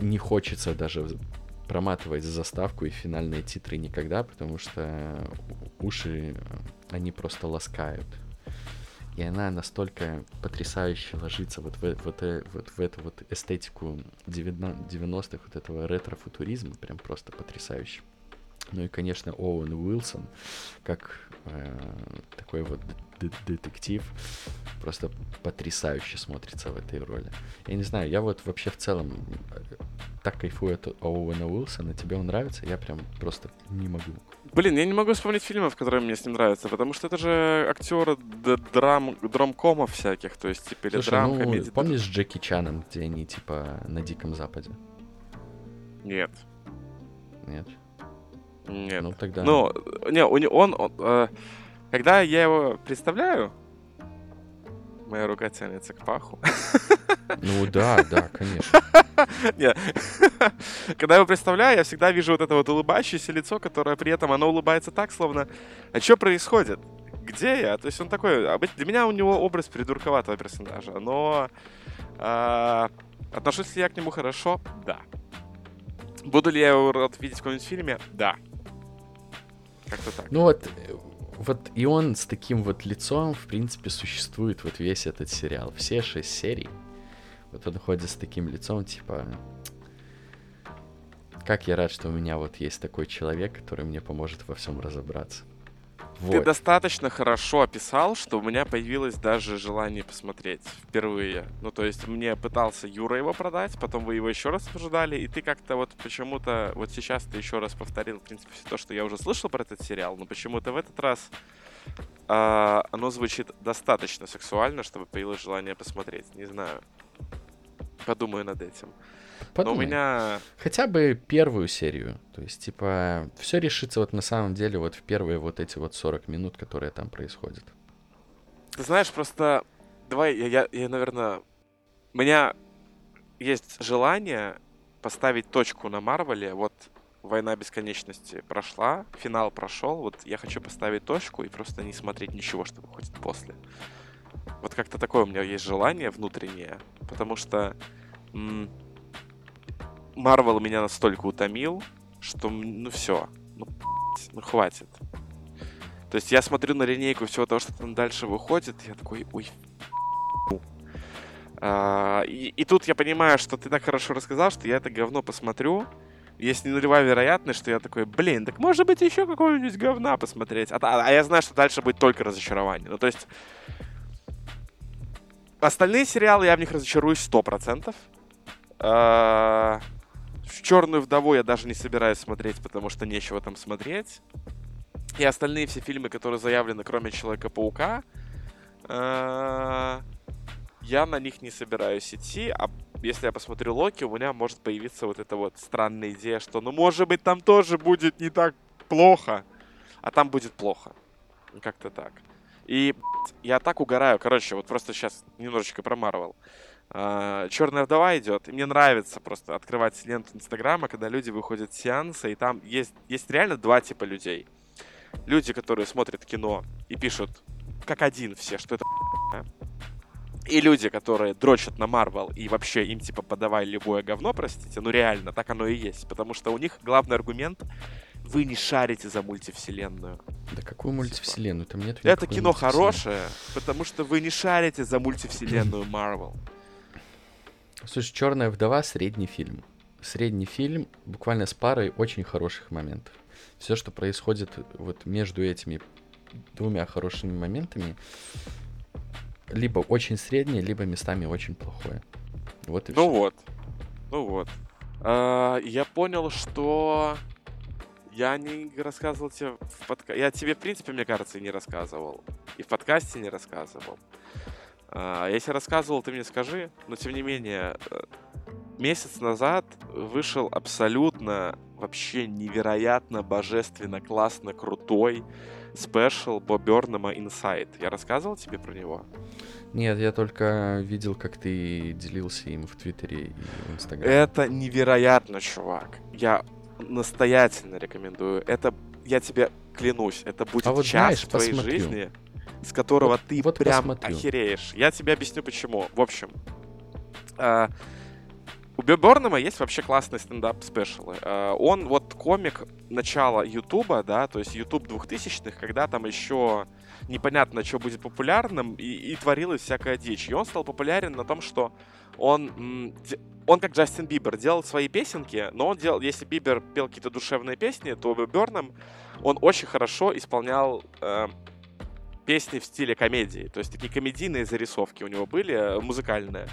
Не хочется даже проматывать заставку и финальные титры никогда, потому что уши, они просто ласкают. И она настолько потрясающе ложится вот в, вот, вот в эту вот эстетику девяностых, вот этого ретро-футуризма, прям просто потрясающе. Ну и, конечно, Оуэн Уилсон, как э, такой вот д- детектив, просто потрясающе смотрится в этой роли. Я не знаю, я вот вообще в целом так кайфую от Оуэна Уилсона, тебе он нравится, я прям просто не могу. Блин, я не могу вспомнить фильмов, которые мне с ним нравятся, потому что это же актеры драм, драмкомов всяких, то есть типа или драм, комедий. Ну, помнишь с Джеки Чаном, где они типа на Диком Западе? Нет. Нет? Нет. Ну, тогда... Ну, не, он... он, он э, когда я его представляю, моя рука тянется к паху. Ну да, да, конечно. Нет. Когда я его представляю, я всегда вижу вот это вот улыбающееся лицо, которое при этом, оно улыбается так, словно... А что происходит? Где я? То есть он такой... Для меня у него образ придурковатого персонажа, но... Э, отношусь ли я к нему хорошо? Да. Буду ли я его рад видеть в каком-нибудь фильме? Да. Как-то так. Ну вот, вот и он с таким вот лицом, в принципе, существует вот весь этот сериал. Все шесть серий. Вот он ходит с таким лицом, типа... Как я рад, что у меня вот есть такой человек, который мне поможет во всем разобраться. Вот. Ты достаточно хорошо описал, что у меня появилось даже желание посмотреть впервые. Ну, то есть мне пытался Юра его продать, потом вы его еще раз обсуждали, и ты как-то вот почему-то, вот сейчас ты еще раз повторил, в принципе, все то, что я уже слышал про этот сериал, но почему-то в этот раз э, оно звучит достаточно сексуально, чтобы появилось желание посмотреть. Не знаю. Подумаю над этим. Подумай. Но у меня... Хотя бы первую серию. То есть, типа, все решится вот на самом деле вот в первые вот эти вот сорок минут, которые там происходят. Ты знаешь, просто... Давай, я, я, я, наверное... У меня есть желание поставить точку на Марвеле. Вот «Война бесконечности» прошла, финал прошел. Вот я хочу поставить точку и просто не смотреть ничего, что выходит после. Вот как-то такое у меня есть желание внутреннее. Потому что... М- Марвел меня настолько утомил, что, ну, все, ну, п***ть, ну, хватит. То есть я смотрю на линейку всего того, что там дальше выходит, я такой, ой, а, и, и тут я понимаю, что ты так хорошо рассказал, что я это говно посмотрю. Есть ненулевая вероятность, что я такой, блин, так может быть еще какого-нибудь говна посмотреть. А, а, а я знаю, что дальше будет только разочарование. Ну, то есть остальные сериалы, я в них разочаруюсь сто процентов. А... В «Черную вдову» я даже не собираюсь смотреть, потому что нечего там смотреть. И остальные все фильмы, которые заявлены, кроме «Человека-паука», я на них не собираюсь идти. А если я посмотрю «Локи», у меня может появиться вот эта вот странная идея, что, ну, может быть, там тоже будет не так плохо, а там будет плохо. Как-то так. И я так угораю. Короче, вот просто сейчас немножечко про Marvel. «Черная вдова» идет, и мне нравится просто открывать ленту Инстаграма, когда люди выходят с сеанса, и там есть, есть реально два типа людей. Люди, которые смотрят кино и пишут, как один все, что это х**, и люди, которые дрочат на Marvel и вообще им типа подавай любое говно, простите, ну реально, так оно и есть, потому что у них главный аргумент — вы не шарите за мультивселенную. Да какую мультивселенную? Там нет никакой. Это кино хорошее, потому что вы не шарите за мультивселенную Marvel. Слушай, «Черная вдова» — средний фильм. Средний фильм буквально с парой очень хороших моментов. Все, что происходит вот между этими двумя хорошими моментами, либо очень среднее, либо местами очень плохое. Вот и ну все. Вот. Ну вот. А, я понял, что Я не рассказывал тебе в подкасте. Я тебе, в принципе, мне кажется, и не рассказывал. И в подкасте не рассказывал. Если рассказывал, ты мне скажи. Но, тем не менее, месяц назад вышел абсолютно, вообще невероятно, божественно, классно, крутой спешл Бо Бернэма «Inside». Я рассказывал тебе про него? Нет, я только видел, как ты делился им в Твиттере и в Инстаграме. Это невероятно, чувак. Я настоятельно рекомендую. Это, я тебе клянусь, это будет а вот час, знаешь, в твоей посмотрю. Жизни, с которого вот, ты вот прям посмотрю. Охереешь. Я тебе объясню, почему. В общем, э, у Бо Бернэма есть вообще классные стендап-спешалы. Э, он вот комик начала Ютуба, да, то есть Ютуб двухтысячных, когда там еще непонятно, что будет популярным, и, и творилась всякая дичь. И он стал популярен на том, что он... Он, как Джастин Бибер, делал свои песенки, но он делал, если Бибер пел какие-то душевные песни, то Бо Бернэм, он очень хорошо исполнял э, песни в стиле комедии. То есть такие комедийные зарисовки у него были, музыкальные.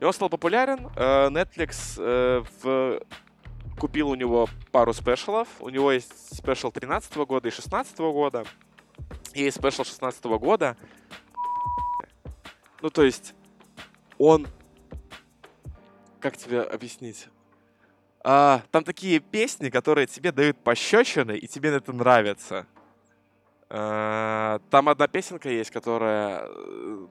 И он стал популярен. Э, Netflix э, в... купил у него пару спешалов. У него есть спешал тринадцатого года и шестнадцатого года. И спешал шестнадцатого года. Ну, то есть он... Как тебе объяснить? А, там такие песни, которые тебе дают пощечины, и тебе это нравится. А, там одна песенка есть, которая...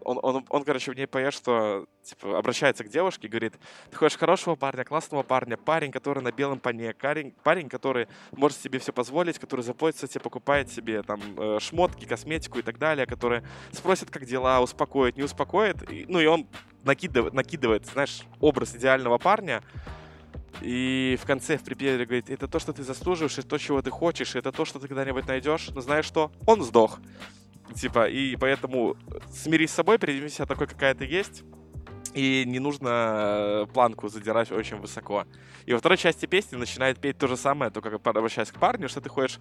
Он, он, он, короче, в ней поет, что типа, обращается к девушке и говорит: «Ты хочешь хорошего парня, классного парня, парень, который на белом коне, парень, парень, который может себе все позволить, который заботится о тебе, покупает себе там шмотки, косметику и так далее, который спросит, как дела, успокоит, не успокоит». И, ну и он... Накидывает, накидывает, знаешь, образ идеального парня. И в конце, в припеве говорит: это то, что ты заслуживаешь, и то, чего ты хочешь, и это то, что ты когда-нибудь найдешь. Но знаешь что? Он сдох. Типа, и поэтому смирись с собой, прими себя такой, какая ты есть. И не нужно планку задирать очень высоко. И во второй части песни начинает петь то же самое, только обращаясь к парню, что ты хочешь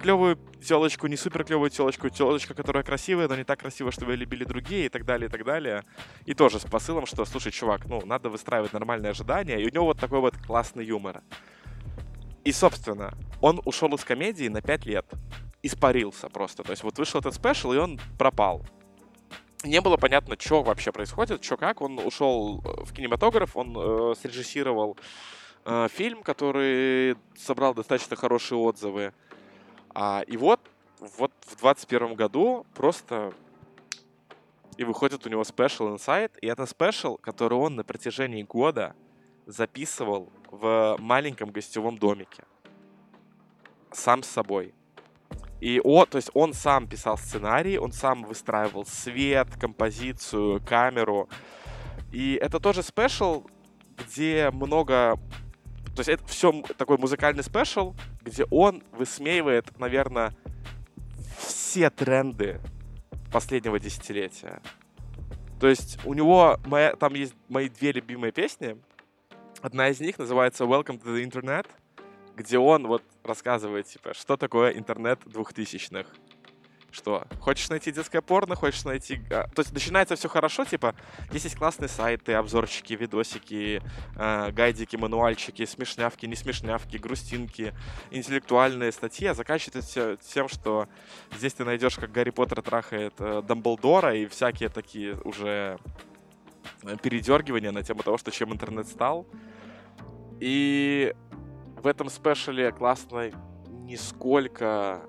клевую телочку, не супер клевую телочку, телочка, которая красивая, но не так красивая, чтобы ее любили другие, и так далее, и так далее. И тоже с посылом, что, слушай, чувак, ну, надо выстраивать нормальные ожидания. И у него вот такой вот классный юмор. И, собственно, он ушел из комедии на пять лет. Испарился просто. То есть вот вышел этот спешл, и он пропал. Не было понятно, что вообще происходит, что как. Он ушел в кинематограф, он э, срежиссировал э, фильм, который собрал достаточно хорошие отзывы. А, и вот, вот в двадцать первом году просто и выходит у него спешл «Inside». И это спешл, который он на протяжении года записывал в маленьком гостевом домике. Сам с собой. И о, то есть он сам писал сценарий, он сам выстраивал свет, композицию, камеру. И это тоже спешл, где много... То есть это все такой музыкальный спешл, где он высмеивает, наверное, все тренды последнего десятилетия. То есть у него... Моя, там есть мои две любимые песни. Одна из них называется «Welcome to the Internet», где он вот рассказывает, типа, что такое интернет двухтысячных. Что, хочешь найти детское порно, хочешь найти... То есть начинается все хорошо, типа, здесь есть классные сайты, обзорчики, видосики, э, гайдики, мануальчики, смешнявки, несмешнявки, грустинки, интеллектуальные статьи, а заканчивается тем, что здесь ты найдешь, как Гарри Поттер трахает э, Дамблдора и всякие такие уже передергивания на тему того, что чем интернет стал. И... В этом спешале классно нисколько,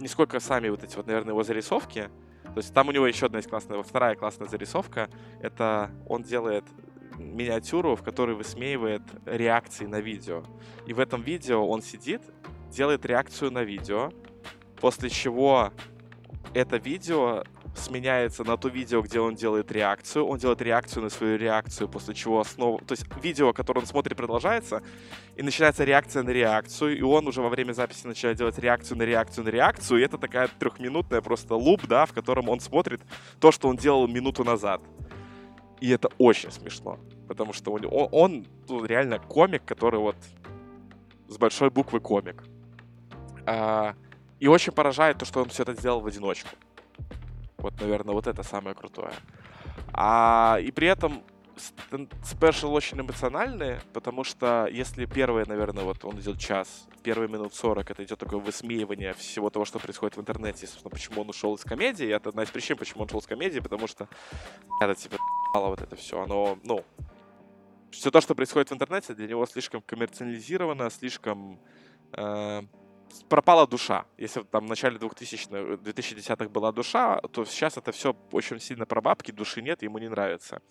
нисколько сами вот эти вот, наверное, его зарисовки. То есть там у него еще одна есть классная, вторая классная зарисовка. Это он делает миниатюру, в которой высмеивает реакции на видео. И в этом видео он сидит, делает реакцию на видео, после чего это видео сменяется на то видео, где он делает реакцию. Он делает реакцию на свою реакцию, после чего снова... То есть видео, которое он смотрит, продолжается, и начинается реакция на реакцию, и он уже во время записи начинает делать реакцию на реакцию на реакцию, и это такая трехминутная просто луп, да, в котором он смотрит то, что он делал минуту назад. И это очень смешно, потому что он, он, он реально комик, который вот с большой буквы комик. А, и очень поражает то, что он все это сделал в одиночку. Вот, наверное, вот это самое крутое. А, и при этом спешл очень эмоциональный, потому что если первые, наверное, вот он идет час, первые минут сорок, это идет такое высмеивание всего того, что происходит в интернете, и, собственно, почему он ушел из комедии. Это одна из причин, почему он ушел из комедии, потому что это типа вот это все, оно, ну, все то, что происходит в интернете, для него слишком коммерциализировано, слишком э, пропала душа. Если там в начале двухтысячных, две тысячи десятых была душа, то сейчас это все очень сильно про бабки, души нет, ему не нравится.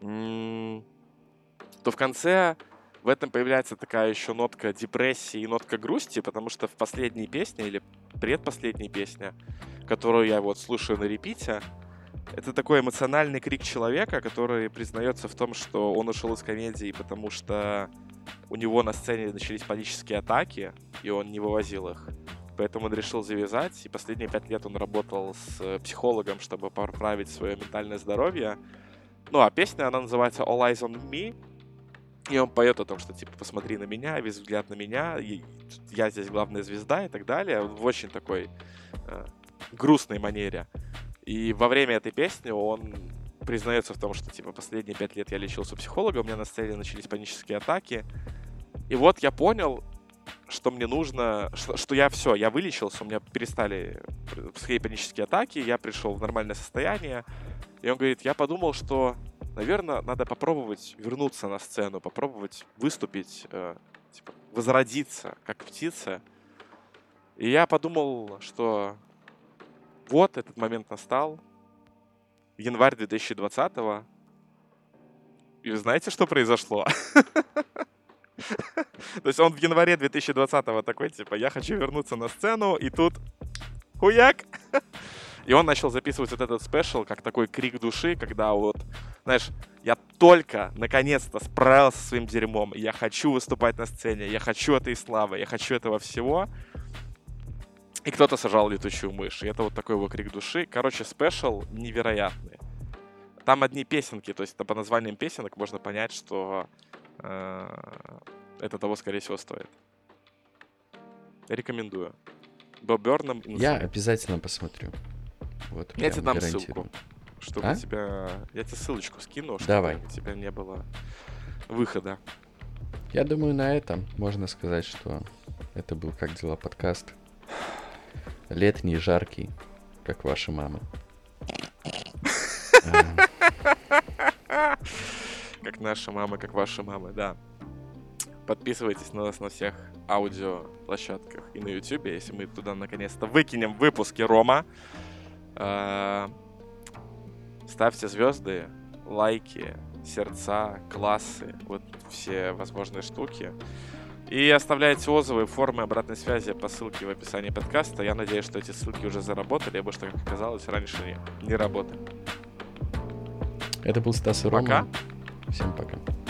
То в конце в этом появляется такая еще нотка депрессии и нотка грусти, потому что в последней песне или предпоследней песне, которую я вот слушаю на репите, это такой эмоциональный крик человека, который признается в том, что он ушел из комедии, потому что у него на сцене начались панические атаки, и он не вывозил их. Поэтому он решил завязать, и последние пять лет он работал с психологом, чтобы поправить свое ментальное здоровье. Ну, а песня, она называется «All Eyes on Me», и он поет о том, что, типа, посмотри на меня, весь взгляд на меня, я здесь главная звезда и так далее, в очень такой э, грустной манере. И во время этой песни он признается в том, что, типа, последние пять лет я лечился у психолога, у меня на сцене начались панические атаки. И вот я понял, что мне нужно, что, что я все, я вылечился, у меня перестали происходить панические атаки, я пришел в нормальное состояние. И он говорит, я подумал, что, наверное, надо попробовать вернуться на сцену, попробовать выступить, э, типа, возродиться, как птица. И я подумал, что... Вот этот момент настал, январь две тысячи двадцатого, и вы знаете, что произошло? То есть он в январе две тысячи двадцатого такой, типа, я хочу вернуться на сцену, и тут хуяк! И он начал записывать вот этот спешл, как такой крик души, когда вот, знаешь, я только наконец-то справился со своим дерьмом, я хочу выступать на сцене, я хочу этой славы, я хочу этого всего. И кто-то сажал летучую мышь. И это вот такой его крик души. Короче, спешл невероятный. Там одни песенки, то есть по названиям песенок можно понять, что э, это того, скорее всего, стоит. Рекомендую. Bo Burnham: Inside. Я обязательно посмотрю. Вот, я тебе дам ссылку. Чтобы а? тебя... Я тебе ссылочку скину, чтобы Давай. у тебя не было выхода. Я думаю, на этом можно сказать, что это был «Как дела?» подкаст. Летний, жаркий, как ваша мама. Как наша мама, как ваша мама, да. Подписывайтесь на нас на всех аудиоплощадках и на YouTube, если мы туда наконец-то выкинем выпуски Рома. Ставьте звезды, лайки, сердца, классы, вот все возможные штуки. И оставляйте отзывы, формы обратной связи по ссылке в описании подкаста. Я надеюсь, что эти ссылки уже заработали, либо, что, как оказалось, раньше не, не работали. Это был Стас и Рома. Пока. Всем пока.